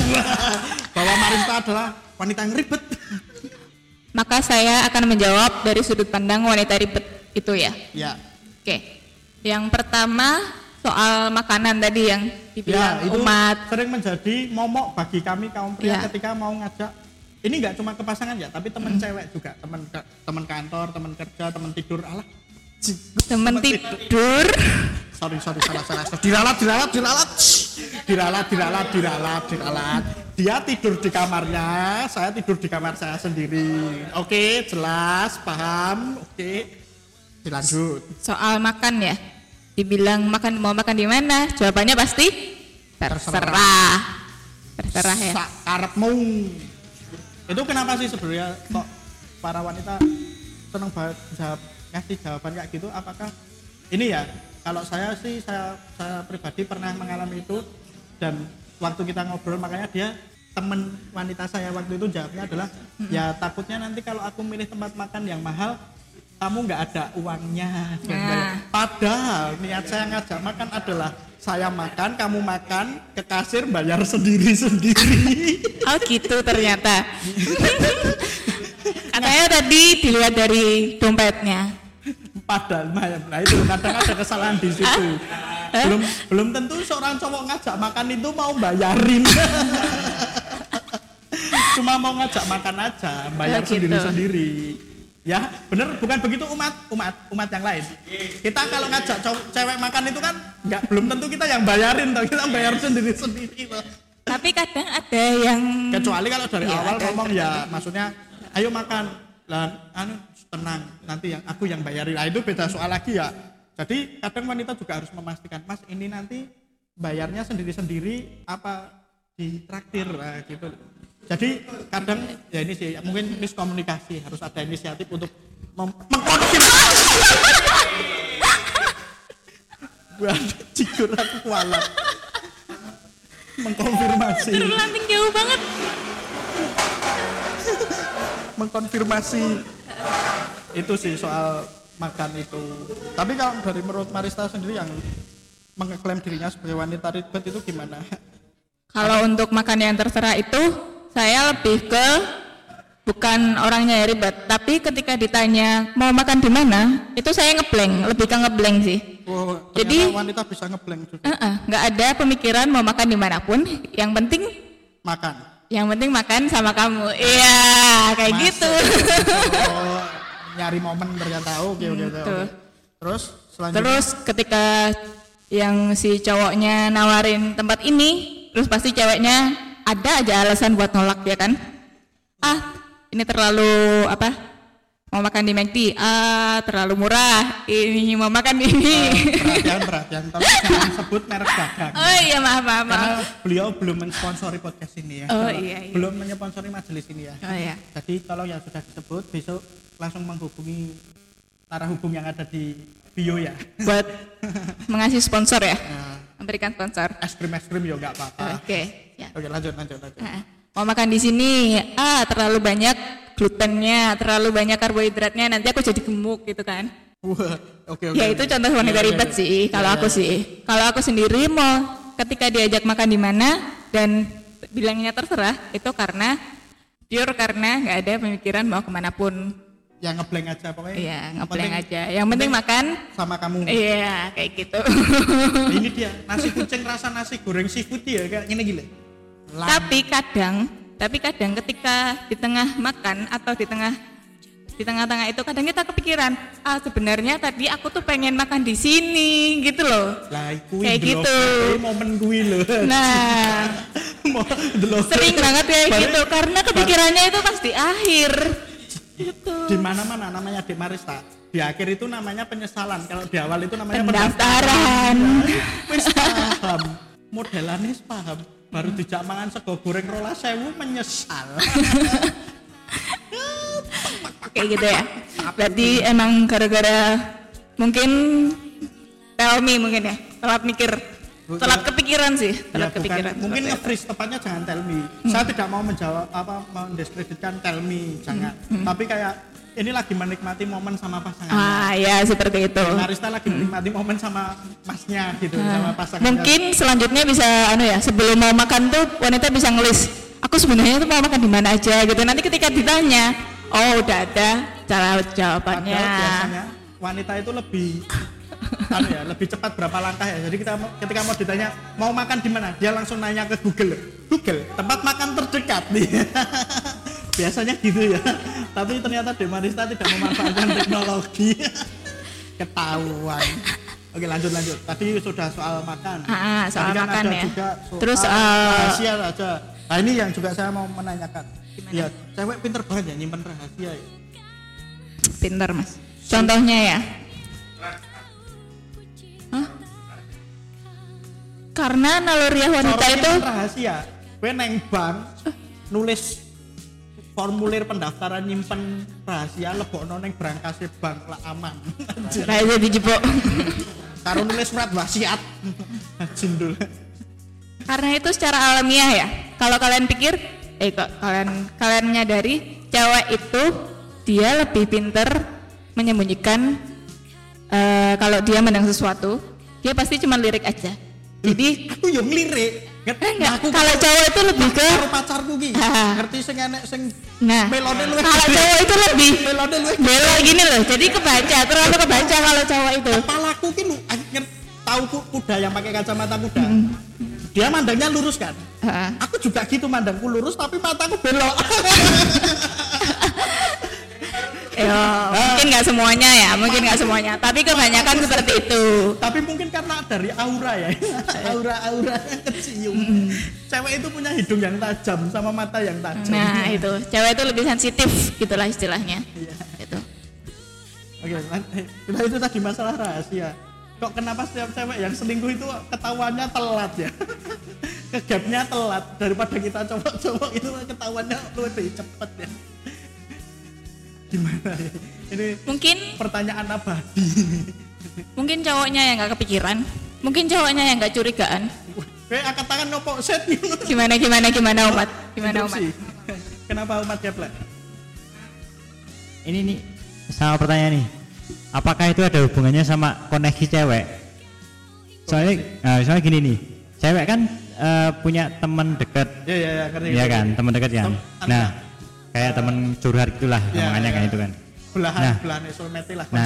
Bahwa Marista adalah wanita yang ribet. Maka saya akan menjawab dari sudut pandang wanita ribet itu ya. Ya. Oke. Yang pertama soal makanan tadi yang dibilang ya, umat sering menjadi momok bagi kami kaum pria ya. Ketika mau ngajak ini nggak cuma ke pasangan ya, tapi teman cewek juga, teman kantor, teman kerja, teman tidur, diralat. Dia tidur di kamarnya, saya tidur di kamar saya sendiri. Oke, jelas, paham. Oke, dilanjut. Soal makan ya, dibilang mau makan di mana? Jawabannya pasti terserah ya. Sakarepmu. Itu kenapa sih sebenarnya kok para wanita seneng banget ngasih jawaban kayak gitu? Apakah ini ya, kalau saya sih saya pribadi pernah mengalami itu, dan waktu kita ngobrol makanya dia teman wanita saya waktu itu jawabnya adalah ya takutnya nanti kalau aku milih tempat makan yang mahal kamu nggak ada uangnya. Padahal niat saya ngajak makan adalah saya makan, kamu makan, ke kasir bayar sendiri-sendiri. Oh gitu ternyata. Katanya tadi dilihat dari dompetnya. Padahal nah itu kadang ada kesalahan di situ. Belum tentu seorang cowok ngajak makan itu mau bayarin. Cuma mau ngajak makan aja, bayar sendiri-sendiri. Ya, bener, bukan begitu umat yang lain. Kita kalau ngajak cewek makan itu kan belum tentu kita yang bayarin, kita bayar sendiri-sendiri loh. Tapi kadang ada yang kecuali kalau dari awal ngomong ya, maksudnya ayo makan. Lah tenang, nanti aku yang bayarin. Nah, itu beda soal lagi ya. Jadi kadang wanita juga harus memastikan, mas ini nanti bayarnya sendiri-sendiri apa ditraktir gitu. Jadi kadang ya ini sih mungkin miskomunikasi, harus ada inisiatif untuk mengkonfirmasi. Mengkonfirmasi. Terlanting jauh banget. Mengkonfirmasi. Itu sih soal makan itu. Tapi kalau dari menurut Marista sendiri yang mengeklaim dirinya sebagai wanita ribet itu gimana? Kalau untuk makan yang terserah itu saya lebih ke bukan orangnya ribet, tapi ketika ditanya mau makan di mana itu saya ngeblank, lebih ke ngeblank sih. Wow, jadi wanita bisa ngeblank juga. Nggak ada pemikiran mau makan dimanapun, yang penting makan. Yang penting makan sama kamu. Iya, kayak masuk, gitu. Oh, nyari momen ternyata. Oke. Terus selanjutnya. Terus ketika yang si cowoknya nawarin tempat ini, terus pasti ceweknya ada aja alasan buat nolak ya kan? Ini terlalu mau makan di McD, terlalu murah, ini mau makan ini. Perhatian, tapi jangan sebut merek dagang. Oh iya, maaf. Karena beliau belum mensponsori podcast ini ya. Oh iya. Belum mensponsori majelis ini ya. Oh iya. Jadi tolong yang sudah disebut besok langsung menghubungi narah hukum yang ada di bio ya. Buat mengasih sponsor ya. Memberikan sponsor. Es krim ya enggak apa-apa. Oke. Ya. Oke, lanjut. Mau makan di sini, terlalu banyak glutennya, terlalu banyak karbohidratnya, nanti aku jadi gemuk gitu kan. Wah, oke. Ya itu contoh wanita ribet sih. Kalau aku sendiri mau ketika diajak makan di mana dan bilangnya terserah, itu karena pure karena nggak ada pemikiran mau kemanapun. Ya ngeblank aja pokoknya. Iya, ngeblank aja. Yang penting makan sama kamu. Iya, kayak gitu. Nah, ini dia nasi kucing rasa nasi goreng seafood ya, kayak gini gila. Tapi kadang ketika di tengah makan atau di tengah-tengah itu kadang kita kepikiran, sebenarnya tadi aku tuh pengen makan di sini gitu loh. Lah, kayak gitu. Momen gue loh. Nah, sering banget kayak gitu karena kepikirannya itu pas di akhir. Gitu. Di mana-mana namanya di Marista. Di akhir itu namanya penyesalan, kalau di awal itu namanya pendaftaran. Wis paham. Modelane paham. Baru dijak mangan sego goreng 12.000 menyesal. Kayak gitu ya. Berarti emang gara-gara mungkin ya, telat mikir. Telat kepikiran sih, kepikiran. Mungkin nge-freeze tepatnya jangan tell me. Saya tidak mau menjawab mendiskreditkan tell me, jangan. Tapi kayak ini lagi menikmati momen sama pasangannya. Ah ya, seperti itu. Marista lagi menikmati momen sama masnya gitu, sama pasangannya. Mungkin selanjutnya bisa sebelum mau makan tuh wanita bisa ngelis. Aku sebenarnya tuh mau makan di mana aja gitu. Nanti ketika ditanya, oh udah ada cara jawabannya. Padahal biasanya wanita itu lebih lebih cepat berapa langkah ya. Jadi kita ketika mau ditanya mau makan di mana, dia langsung nanya ke Google tempat makan terdekat nih. Biasanya gitu ya. Tapi ternyata Marista tidak memanfaatkan teknologi. Ketahuan. Oke, lanjut. Tadi sudah soal makan. Soal kan makan ya. Terus rahasia aja. Nah, ini yang juga saya mau menanyakan. Gimana? Ya, cewek pinter banget ya nyimpen rahasia ya. Pinter, Mas. Contohnya ya. Karena naluriah wanita itu rahasia. Gue neng bank nulis formulir pendaftaran nyimpen rahasia lebokno ning brankas bank lak aman. Lah iya dijebok. Karo nulis surat wasiat. Jendul. Karena itu secara alamiah ya. Kalau kalian pikir, kalian menyadari cewek itu dia lebih pinter menyembunyikan kalau dia menang sesuatu, dia pasti cuma lirik aja. Jadi aku yo lirik. Kalau cowok itu lebih ke pacarku iki. Ngerti sing enek sing melone luwih. Kalau cowok itu lebih melone luwih. Melo gini loh. Jadi terlalu kebaca kalau cowok itu. Kepalaku iki tahu kuda yang pakai kacamata kuda. Dia mandangnya lurus kan? Aku juga gitu, mandangku lurus tapi mataku belok. Mungkin nggak semuanya ya, Tapi kebanyakan seperti itu. Tapi mungkin karena dari aura ya, aura kecium. Cewek itu punya hidung yang tajam sama mata yang tajam. Nah itu, cewek itu lebih sensitif gitulah istilahnya. Iya. Itu. Oke, itu tadi masalah rahasia. Kok kenapa setiap cewek yang selingkuh itu ketahuannya telat ya? Kegapnya telat daripada kita cowok-cowok itu ketahuannya lebih cepet ya. Gimana ya? Ini mungkin pertanyaan abadi. Mungkin cowoknya yang gak kepikiran, mungkin cowoknya yang gak curigaan. Kayak angkat tangan nopo set. Gimana umat? Kenapa umat geblek? Ini nih sama pertanyaan nih. Apakah itu ada hubungannya sama koneksi cewek? Soalnya gini nih. Cewek kan punya teman dekat. Iya, iya kan, teman dekat kan. Nah, kayak temen curhat gitulah namanya kan itu kan. Belahan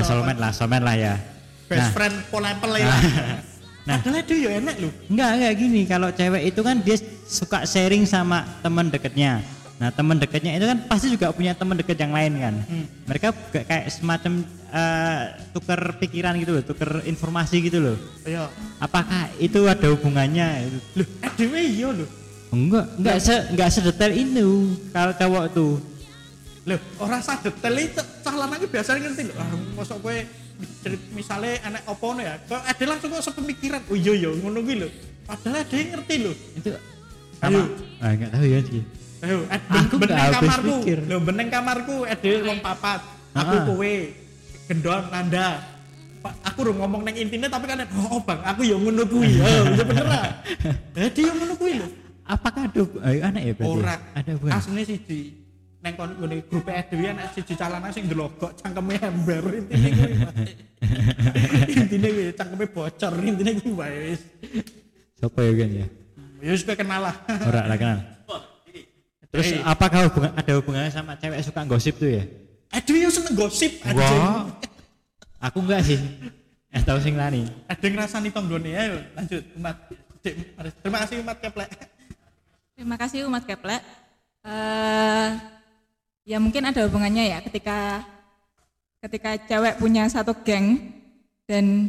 soulmate lah ya. Best friend polempel ya. Nah, padahal itu ya enak loh. Enggak gini, kalau cewek itu kan dia suka sharing sama teman dekatnya. Nah, teman dekatnya itu kan pasti juga punya teman dekat yang lain kan. Mereka kayak semacam tuker pikiran gitu loh, tuker informasi gitu loh. Iya. Apakah itu ada hubungannya? Loh, dhewe iya loh. Enggak sedetail itu kalau cowok tuh. Loh, ora sedetail itu cah lanang biasanya ngerti lho. Mosok kowe misale anak opo ngono ya, kok ade langsung kok sepemikiran. Oh iya ngono kuwi lho. Padahal ade ngerti lho. Itu sama. Enggak tahu ya iki. Ayo, beneng kamarku ade wong papat. Aku kowe, gendong Nanda. aku udah ngomong neng intinya tapi kan oh bang aku yang ngono kuwi ya bener ah dia yang ngono kuwi lho apakah ada anak ya berarti ada bukan asline siji neng kon ngene grup dhewe anak siji calane sing ndelogok cangkeme ember intine kuwi intine kuwi cangkeme bocor intine kuwi wae wis sapa ya kan ya ya wis kenal lah ora lah kenal terus apakah hubungan ada hubungannya sama cewek suka gosip tuh ya aduh yo seneng gosip aja aku enggak sih tahu sing lani ada ngrasani tonggone ayo lanjut umat Cik, terima kasih umat keplek ya mungkin ada hubungannya ya ketika cewek punya satu geng dan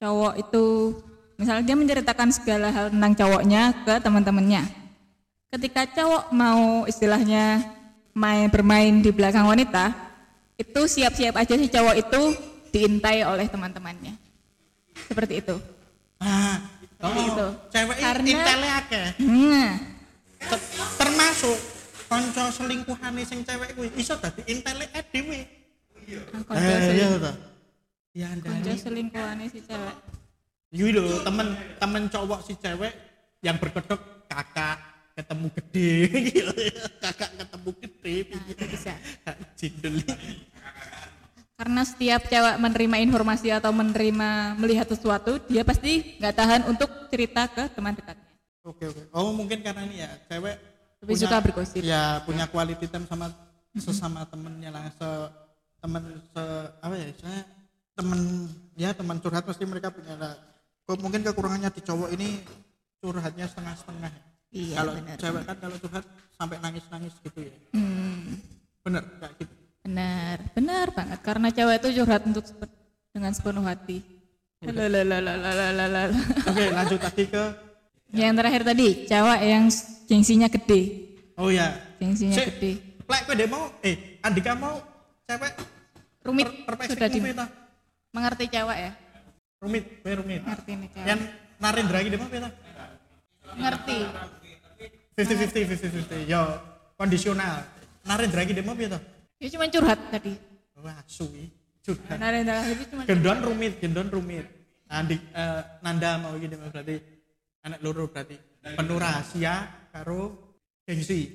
cowok itu misalnya dia menceritakan segala hal tentang cowoknya ke teman-temannya ketika cowok mau istilahnya bermain di belakang wanita itu siap-siap aja si cowok itu diintai oleh teman-temannya seperti itu seperti itu cewek intele akeh termasuk konco selingkuhane sing cewek kuwi iso dadi intele dhewe iya ta ya konco selingkuhane si cewek iki lho temen cowok si cewek yang berkedok kakak ketemu gede kakak ketemu gede bisa jindul karena setiap cewek menerima informasi atau melihat sesuatu dia pasti nggak tahan untuk cerita ke teman dekatnya. Oke. Oh mungkin karena ini ya cewek lebih suka bergosip. Ya punya quality time sama sesama temennya lah teman curhat pasti mereka punya lah. Mungkin kekurangannya di cowok ini curhatnya setengah-setengah. Iya, kalau bener, cewek kan kalau curhat sampai nangis-nangis gitu ya. Bener kayak gitu. Benar banget karena cewek itu curhat dengan sepenuh hati. Oke, lanjut tadi ke yang terakhir tadi, cewek yang gengsinya gede. Oh ya, gengsinya gede. Plek kowe mau Andika mau cewek rumit sudah mengerti cewek ya? Rumit. Ngerti nih cewek. Yang Narendra iki demo pira? Ngerti. 50-50. Yo, kondisional. Narendra iki demo pira? Ya cuma curhat tadi. Wah, suwi. Curhat. Nanda tadi cuma gendon rumit. Nanda mau gini berarti anak loro berarti penuh rahasia karo gengsi.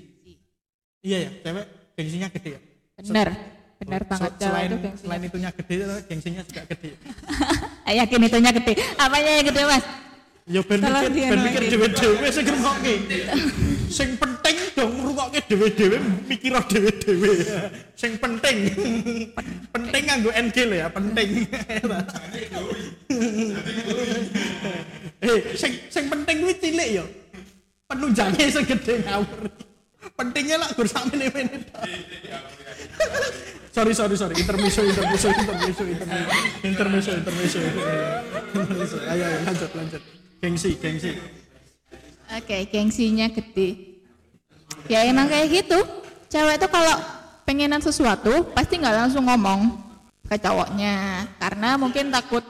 Iya ya, cewek gengsinya gede ya. Benar banget cewek itu gengsinya. Selain itunya gede, gengsinya juga gede. Yakin itunya gede. Apanya yang gede, Mas? Ya ben mikir dhewe-dhewe sing ngrungokke. Sing penting dong ngrungokke dhewe-dhewe, mikir dhewe-dhewe. Sing penting. Penting nganggo NG lho ya, penting. Sing penting kuwi cilik ya. Penunjange sing gedhe ngawur. Pentingnya lah gur samene-mene tok. Sorry. Intermezzo. Ayo lanjut. Gengsi. Oke, gengsinya gede. Ya emang kayak gitu. Cewek tuh kalau pengenan sesuatu pasti nggak langsung ngomong ke cowoknya, karena mungkin takut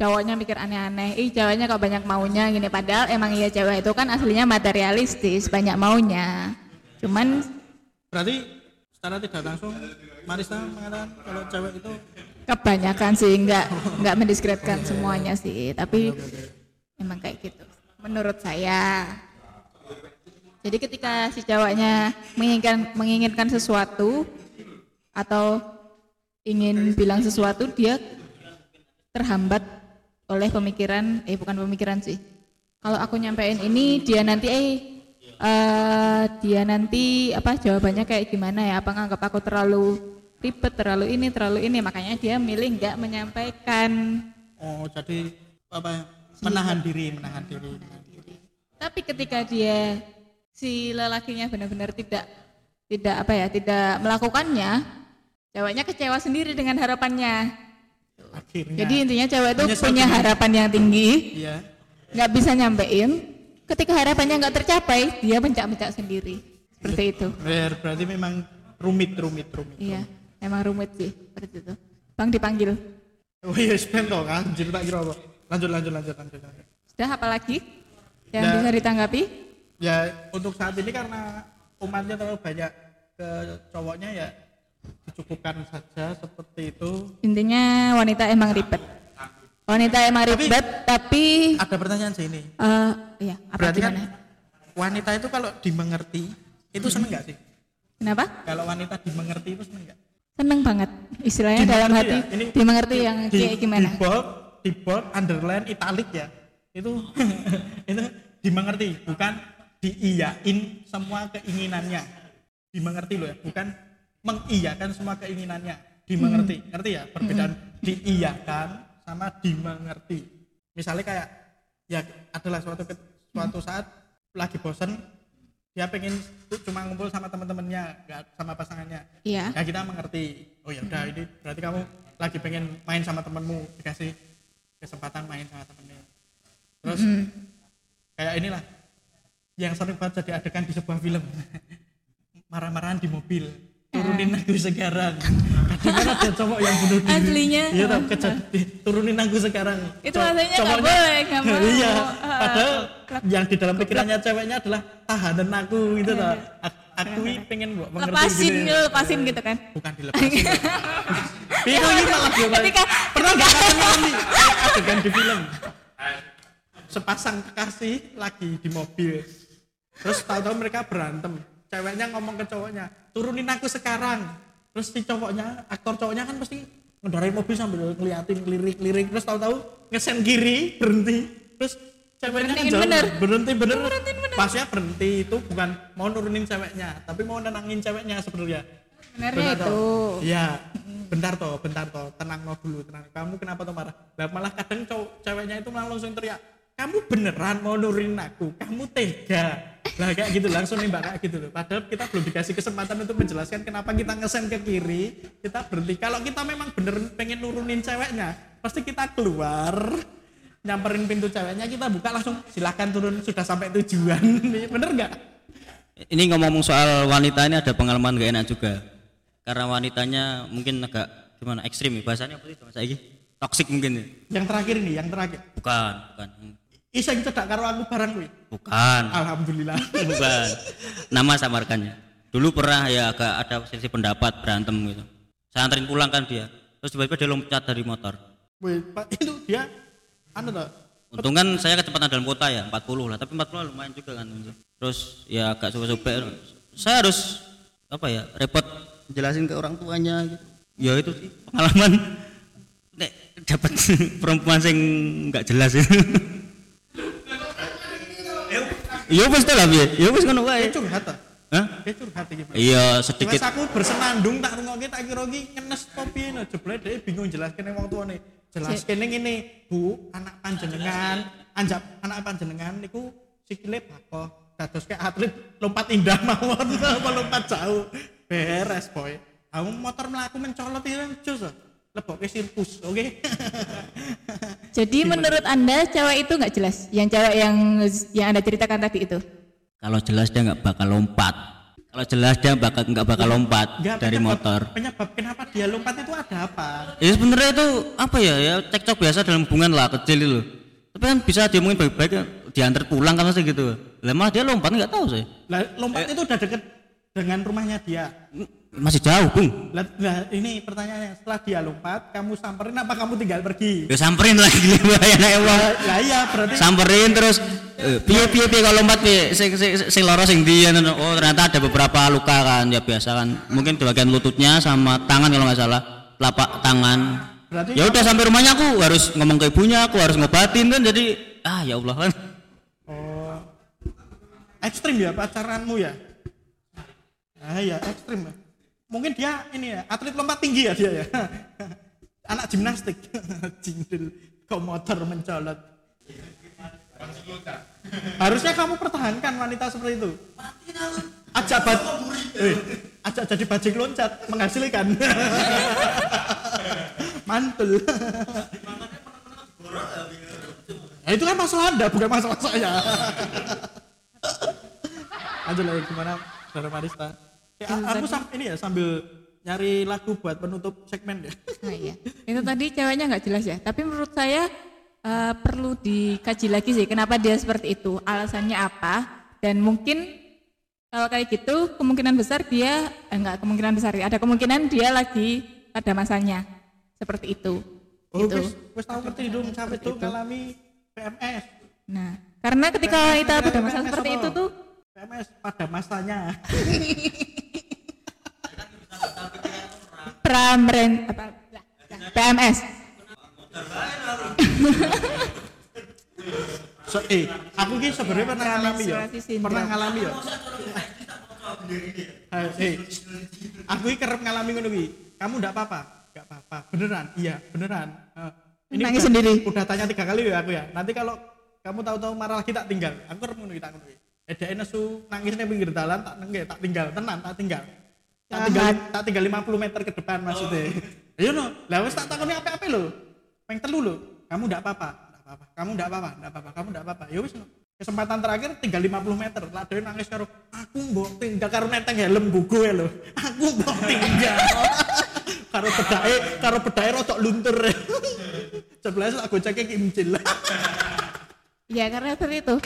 cowoknya mikir aneh-aneh. Ceweknya kok banyak maunya gini. Padahal emang iya cewek itu kan aslinya materialistis, banyak maunya. Cuman berarti secara tidak langsung Marista mengatakan kalau cewek itu kebanyakan sih nggak mendiskreditkan semuanya sih, tapi emang kayak gitu menurut saya. Jadi ketika si cowoknya menginginkan sesuatu atau ingin bilang sesuatu, dia terhambat oleh bukan pemikiran sih, kalau aku nyampein ini dia nanti jawabannya kayak gimana ya, apa nganggap aku terlalu ribet, terlalu ini, makanya dia milih nggak menyampaikan. Oh jadi apa, menahan diri. Tapi ketika dia si lelakinya benar-benar tidak melakukannya, ceweknya kecewa sendiri dengan harapannya. Akhirnya. Jadi intinya cewek itu punya harapan yang tinggi, nggak bisa nyampein. Ketika harapannya nggak tercapai, dia mencak-mencak sendiri. Seperti itu. Berarti memang rumit. Iya, memang rumit sih seperti itu. Bang dipanggil. Oh iya, spendok kan, jadi tak kira apa. Lanjut. Sudah apa lagi yang bisa ditanggapi? Ya untuk saat ini karena umatnya terlalu banyak ke cowoknya ya dicukupkan saja seperti itu. Intinya wanita emang ribet. Wanita yang ribet, tapi ada pertanyaan sih ini. Iya, berarti gimana? Kan wanita itu kalau dimengerti itu seneng nggak sih? Kenapa? Kalau wanita dimengerti itu seneng nggak? Seneng banget. Istilahnya dimengerti dalam hati ya? Ini dimengerti yang kayak gimana? Di bold, underline, italik ya. Itu itu dimengerti, bukan diiyain semua keinginannya. Dimengerti loh ya, bukan mengiyakan semua keinginannya. Dimengerti, ngerti ya? Perbedaan diiyakan sama dimengerti. Misalnya kayak ya adalah suatu saat lagi bosen, dia pengen cuma ngumpul sama teman-temannya, nggak sama pasangannya. Iya. Ya kita mengerti. Oh ya udah, ini berarti kamu lagi pengen main sama temenmu, dikasih kesempatan main sama temennya. Terus kayak inilah yang sering banget jadi adegan di sebuah film, marah-marahan di mobil, turunin aku sekarang. Kadang ada cowok yang bunuh diri. Aslinya. Iya, turunin aku sekarang. Itu aslinya nggak boleh, nggak boleh. Iya. Padahal yang di dalam pikirannya ceweknya adalah tahanan aku gitu loh. Aku pengen buat mengerti gitu. Lepasin gitu kan? Bukan dilepasin. Bingung ini malah dia balik. Pernah nggak nanti adegan di film? Sepasang kekasih lagi di mobil. Terus tahu-tahu mereka berantem. Ceweknya ngomong ke cowoknya, turunin aku sekarang. Terus si cowoknya, aktor cowoknya kan pasti ngendarai mobil sambil ngeliatin, lirik-lirik. Terus tahu-tahu ngesen kiri, berhenti. Terus ceweknya kan jauh, berhenti. Pasnya berhenti itu bukan mau nurunin ceweknya, tapi mau nenangin ceweknya sebenarnya. Benernya itu. Iya, bentar toh, tenang dulu, tenang. Kamu kenapa toh marah? Nah, malah kadang ceweknya itu malah langsung teriak, kamu beneran mau nurunin aku? Kamu tega. Lah kayak gitu, langsung nembak kayak gitu loh. Padahal kita belum dikasih kesempatan untuk menjelaskan kenapa kita ngesen ke kiri, kita berhenti. Kalau kita memang bener pengen nurunin ceweknya, pasti kita keluar, nyamperin pintu ceweknya, kita buka langsung, silahkan turun, sudah sampai tujuan. Bener nggak? Ini ngomong soal wanita ini ada pengalaman gak enak juga. Karena wanitanya mungkin agak gimana, ekstrim bahasanya apa sih sama saya? Toksik mungkin. Yang terakhir ini, Bukan. Iseng cedak karo aku barang kuwi. Bukan. Alhamdulillah. Bukan. Nama samarkannya. Dulu pernah ya agak ada selisih pendapat, berantem gitu. Saya anterin pulang kan dia. Terus tiba-tiba dia loncat dari motor. Wih, itu dia untung kan saya kecepatan dalam kota ya 40 lah, tapi 40 lumayan juga kan. Terus ya agak sobek-sobek. Saya harus repot jelasin ke orang tuanya gitu. Ya itu sih pengalaman nek dapat perempuan sing enggak jelas itu. Yo wis telah piye? Yo wis ngono wae. Curhat ta? Hah? Curhat iki. Iya, sedikit. Wes aku bersenandung tak rungokke tak kira iki ngenes kopi no jeble dhek bingung jelaskene wong tuane. Jelaskene ngene, Bu, anak panjenengan niku sikile bakoh dadoske atlet lompat indah mawon apa lompat jauh. Beres, boy. Aku motor mlaku mencolot ireng jos. Lebok sirkus, oke? Jadi menurut Anda cewek itu nggak jelas? Yang cewek yang Anda ceritakan tadi itu? Kalau jelas dia nggak bakal lompat. Lompat gak, dari motor. Penyebab kenapa dia lompat itu ada apa? Ya sebenarnya itu cekcok biasa dalam hubungan lah, kecil itu. Tapi kan bisa dia mungkin baik-baik diantar pulang kan masih gitu. Lah malah dia lompat nggak tahu sih. Lah lompat itu udah deket dengan rumahnya dia. Masih jauh, Bung. Nah, ini pertanyaannya, setelah dia lompat, kamu samperin apa kamu tinggal pergi? Ya samperin lagi lah iya, berarti samperin terus piye kalau lompat piye sing loro sing ndi. Oh, ternyata ada beberapa luka kan, ya biasa kan. Mungkin di bagian lututnya sama tangan kalau enggak salah, telapak tangan. Berarti ya udah sampai rumahnya aku harus ngomong ke ibunya, aku harus ngobatin kan jadi ya Allah kan. Oh. Ekstrim ya pacaranmu ya? Ya ekstrim ya. Mungkin dia ini ya atlet lompat tinggi ya dia ya. Anak gimnastik. Jindul kok motor mencolot. Harusnya kamu pertahankan wanita seperti itu. Ajak jadi bajing loncat menghasilkan. Mantul. Nah, itu kan masalah Anda bukan masalah saya. Lanjut lagi gimana Saudara Marista? Aku sambil nyari lagu buat penutup segmen deh. Nah, iya. Itu tadi ceweknya nggak jelas ya. Tapi menurut saya perlu dikaji lagi sih. Kenapa dia seperti itu? Alasannya apa? Dan mungkin kalau kayak gitu kemungkinan besar ada kemungkinan dia lagi pada masanya seperti itu. gitu. Wis tahu ngerti dong sampai itu ngalami PMS. Nah, karena ketika kita pada masa seperti itu tuh PMS pada masanya. Pramren apa PMS. So, aku ini sebenarnya pernah ngalami ya. Aku ini kerap ngalami ngono iki. Kamu ndak apa-apa? Enggak apa-apa. Beneran? Iya, beneran. Ini nangis udah, sendiri. Udah tanya 3 kali ya aku ya. Nanti kalau kamu tahu-tahu marah lagi tak tinggal. Aku kerap ngono iki tak ngono iki. Edeke nesu nangisnya pinggir dalan tak nengke tak tinggal. Tenan tak tinggal. Tak tinggal 50 meter ke depan maksudnya. Ayo no. Lah wis tak takoni ape-ape lho. Peng 3 lho. Kamu ndak apa-apa? Apa kamu enggak apa-apa ya wis kesempatan terakhir tinggal 50 meter lah dhewe nangis karo aku mbok tinggal karo neteng helm buku e lho aku mbok tinggal karo bedake rodok luntur sebelas aku cekek imcil ya karena seperti itu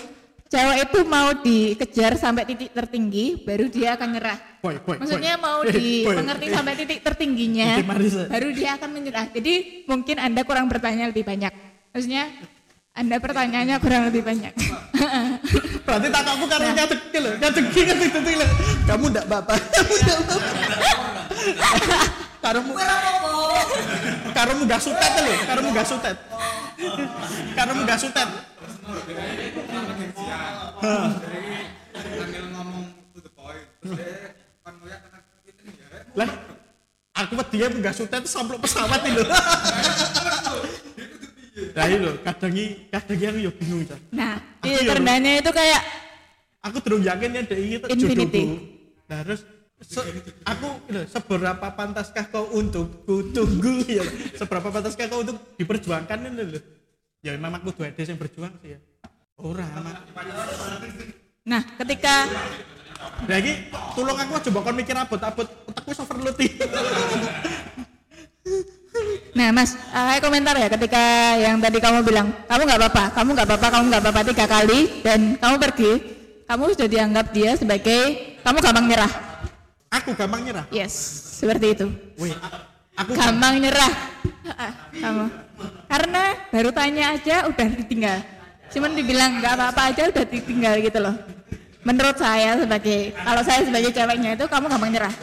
cewek itu mau dikejar sampai titik tertinggi baru dia akan nyerah maksudnya mau dipengerti sampai titik tertingginya baru dia akan menyerah jadi mungkin Anda kurang bertanya lebih banyak. Maksudnya Anda pertanyaannya kurang lebih banyak. Berarti takutku karena nyadeki. Kamu ndak apa-apa. Karena munggah sutet. Karena munggah sutet. Sambil ngomong to the point. Kan ngoyo anak kita ya. Lah, aku wedi munggah sutet samplok pesawat lho. Dari lo kadang aku yo bingung ta. Nah, tandanya itu kayak aku durung yakin ya dek iki tok jodohku. Nah, terus aku lho seberapa pantaskah kau untuk ku tunggu ya. Seberapa pantaskah kau untuk diperjuangkan lho. Ya memang aku duwe sing berjuang sih ya. Ora. Nah, ketika lagi tulung aku coba kon mikir abot-abot otakku wis overload. Nah Mas, kayak komentar ya ketika yang tadi kamu bilang kamu nggak apa-apa 3 kali dan kamu pergi, kamu sudah dianggap dia sebagai kamu gampang nyerah. Aku gampang nyerah? Yes, seperti itu. Wih, aku gampang nyerah. Kamu karena baru tanya aja udah ditinggal, cuman dibilang nggak apa-apa aja udah ditinggal gitu loh. Menurut saya sebagai kalau saya sebagai ceweknya itu kamu gampang nyerah.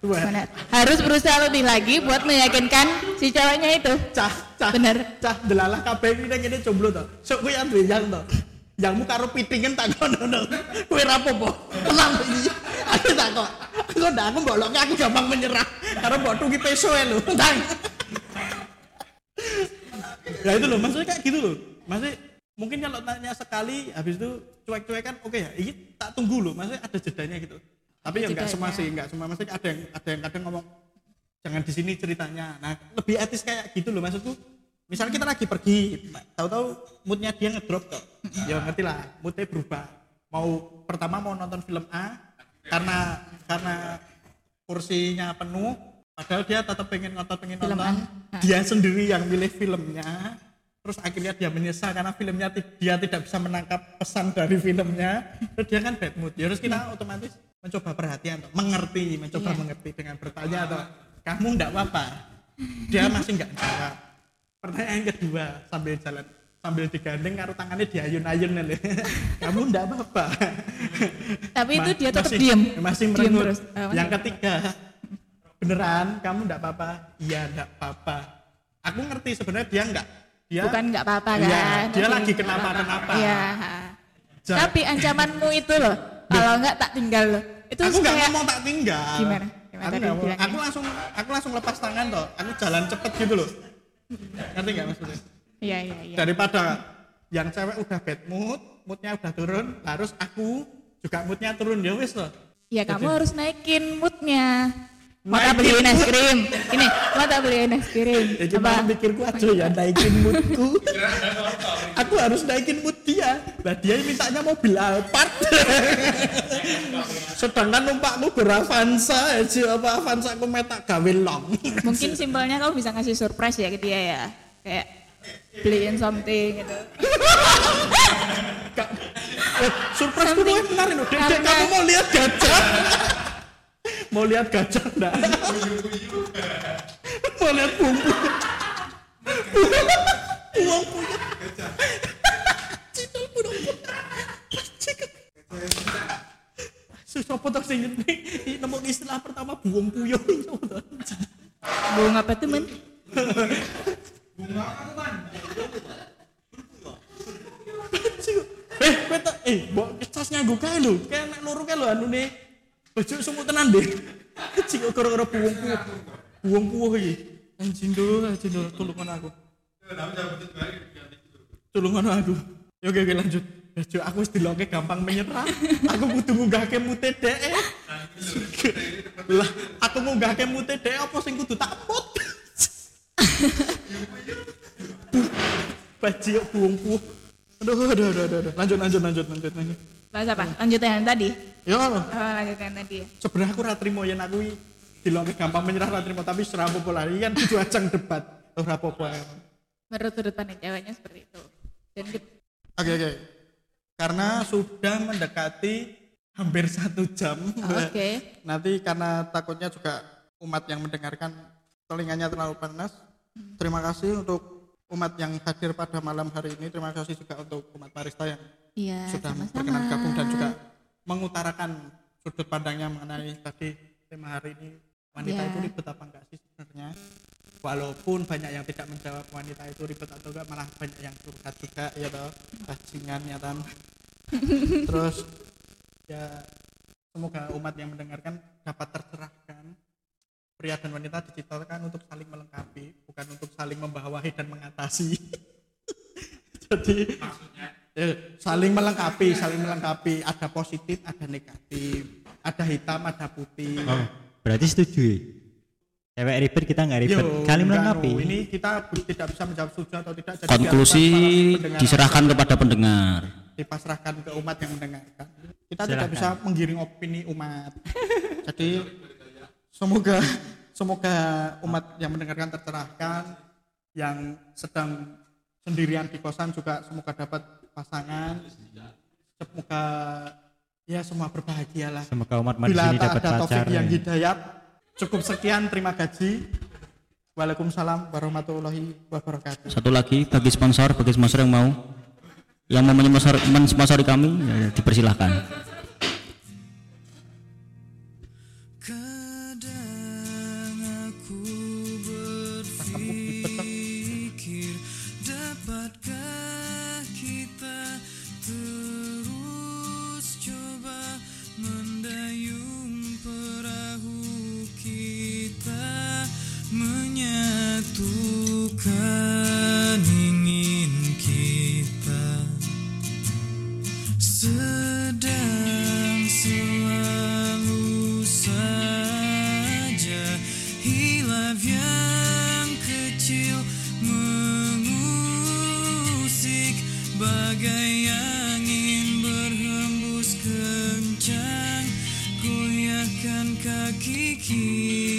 Benar. Harus berusaha lebih lagi buat meyakinkan si ceweknya itu. Cah. Bener. Cah delalah kabeh iki ngene jomblo to. Sok kuwi andreyang to. Yangmu karo pitingen tak kono. Kowe ra apa-apa. Tenang iki. Aku tak kok. Engko ndak aku mbolokke aku gampang menyerah. Karo mbok tuki peso ae lho. Tenang. Ya itu loh maksudnya kayak gitu loh. Maksudnya mungkin kalau tanya sekali habis itu cuek-cuekan oke ya. Ini tak tunggu loh. Maksudnya ada jedanya gitu. Tapi ya enggak semua mesti ada yang kadang ngomong jangan di sini ceritanya. Nah, lebih etis kayak gitu loh maksudku. Misalnya kita lagi pergi, tahu-tahu moodnya dia ngedrop kok. Ya ngerti lah, moodnya berubah. Pertama mau nonton film A karena kursinya penuh, padahal dia tetap pengen nonton. Dia sendiri yang milih filmnya. Terus akhirnya dia menyesal karena filmnya dia tidak bisa menangkap pesan dari filmnya. Terus dia kan bad mood. Ya terus kita otomatis mencoba perhatian, mencoba mengerti dengan bertanya atau kamu enggak apa-apa. Dia masih enggak jawab. Pertanyaan kedua sambil digandeng karo tangannya diayun-ayun lho. Kamu enggak apa-apa. Tapi itu dia tetap diam. Masih merengut. Yang ketiga, beneran kamu enggak apa-apa? Iya, enggak apa-apa. Aku ngerti sebenarnya dia enggak. Dia, bukan enggak apa-apa kan? Iya, dia lagi kenapa-kenapa. Iya. Tapi ancamanmu itu loh. Kalau enggak tak tinggal loh. Itu aku enggak ngomong tak tinggal. Gimana aku langsung lepas tangan toh. Aku jalan cepet gitu loh. Ngerti enggak maksudnya? Iya. Daripada yang cewek udah bad mood, moodnya udah turun, harus aku juga moodnya turun ya wis loh. Iya, kamu harus naikin moodnya. Mau tak beliin es krim? Ini, mau tak beliin es krim? Ya, apa? Pikirku aja ya naikin moodku. Aku harus naikin mood dia. Lah dia mintanya mobil Alphard. Sedangkan numpakmu beravansa, siapa Avanza aku metak gawe long. Mungkin simpelnya kamu bisa ngasih surprise ya ke dia ya. Kayak beliin something gitu. Surprise itu menarik loh. Dedek kamu mau lihat gajah? Mau lihat gajah enggak? Mau lihat bumbu. Uang punya. Cita pun aku. Cita. Susah potong singit nih. Nemu istilah pertama buang puyuh. Buang apa tuh men? Bunga apa man? Bawa casnya gue kaya lu, kaya anak loro kaya lu anu nih baju semua tenan deh kecil gara-gara buang-buang lagi anjing dulu, tulungan aku oke lanjut baju aku istilahnya gampang menyerah aku butuh ngugahke mute deh lah, aku ngugahke mute deh apa yang kudu takut baju buang-buang Aduh. Lanjut. Bahas apa? Lanjut yang tadi? Iya. Lanjut yang tadi. Sebenarnya aku ratrimo yang aku dilonggak gampang menyerah ratrimo tapi serah popo lari kan itu ajang debat serah popo menurut pandang jawanya seperti itu dan oke. Karena sudah mendekati hampir 1 jam oke. Nanti karena takutnya juga umat yang mendengarkan telinganya terlalu panas terima kasih untuk umat yang hadir pada malam hari ini, terima kasih juga untuk umat Marista yang sudah berkenan gabung dan juga mengutarakan sudut pandangnya mengenai tadi tema hari ini wanita itu ribet apa enggak sih sebenarnya. Walaupun banyak yang tidak menjawab wanita itu ribet atau enggak, malah banyak yang curhat juga ya toh, bajingan ya kan. Terus ya semoga umat yang mendengarkan dapat tercerahkan. Pria dan wanita diciptakan untuk saling melengkapi, bukan untuk saling membawahi dan mengatasi. Jadi maksudnya saling melengkapi, ada positif, ada negatif, ada hitam, ada putih. Oh, berarti setuju. Cewek ribet kita enggak ribet, saling melengkapi. Ini kita tidak bisa menjawab setuju atau tidak. Jadi konklusi diserahkan kepada pendengar. Dipasrahkan ke umat yang mendengarkan. Kita tidak bisa menggiring opini umat. Jadi Semoga umat yang mendengarkan tercerahkan, yang sedang sendirian di kosan juga semoga dapat pasangan, semoga ya semua berbahagialah. Semoga umat Marista ini dapat pacar. Bila ada Taufik yang hidayat, cukup sekian terima kasih. Waalaikumsalam warahmatullahi wabarakatuh. Satu lagi bagi sponsor yang mau mensponsori kami ya, dipersilahkan. Kiki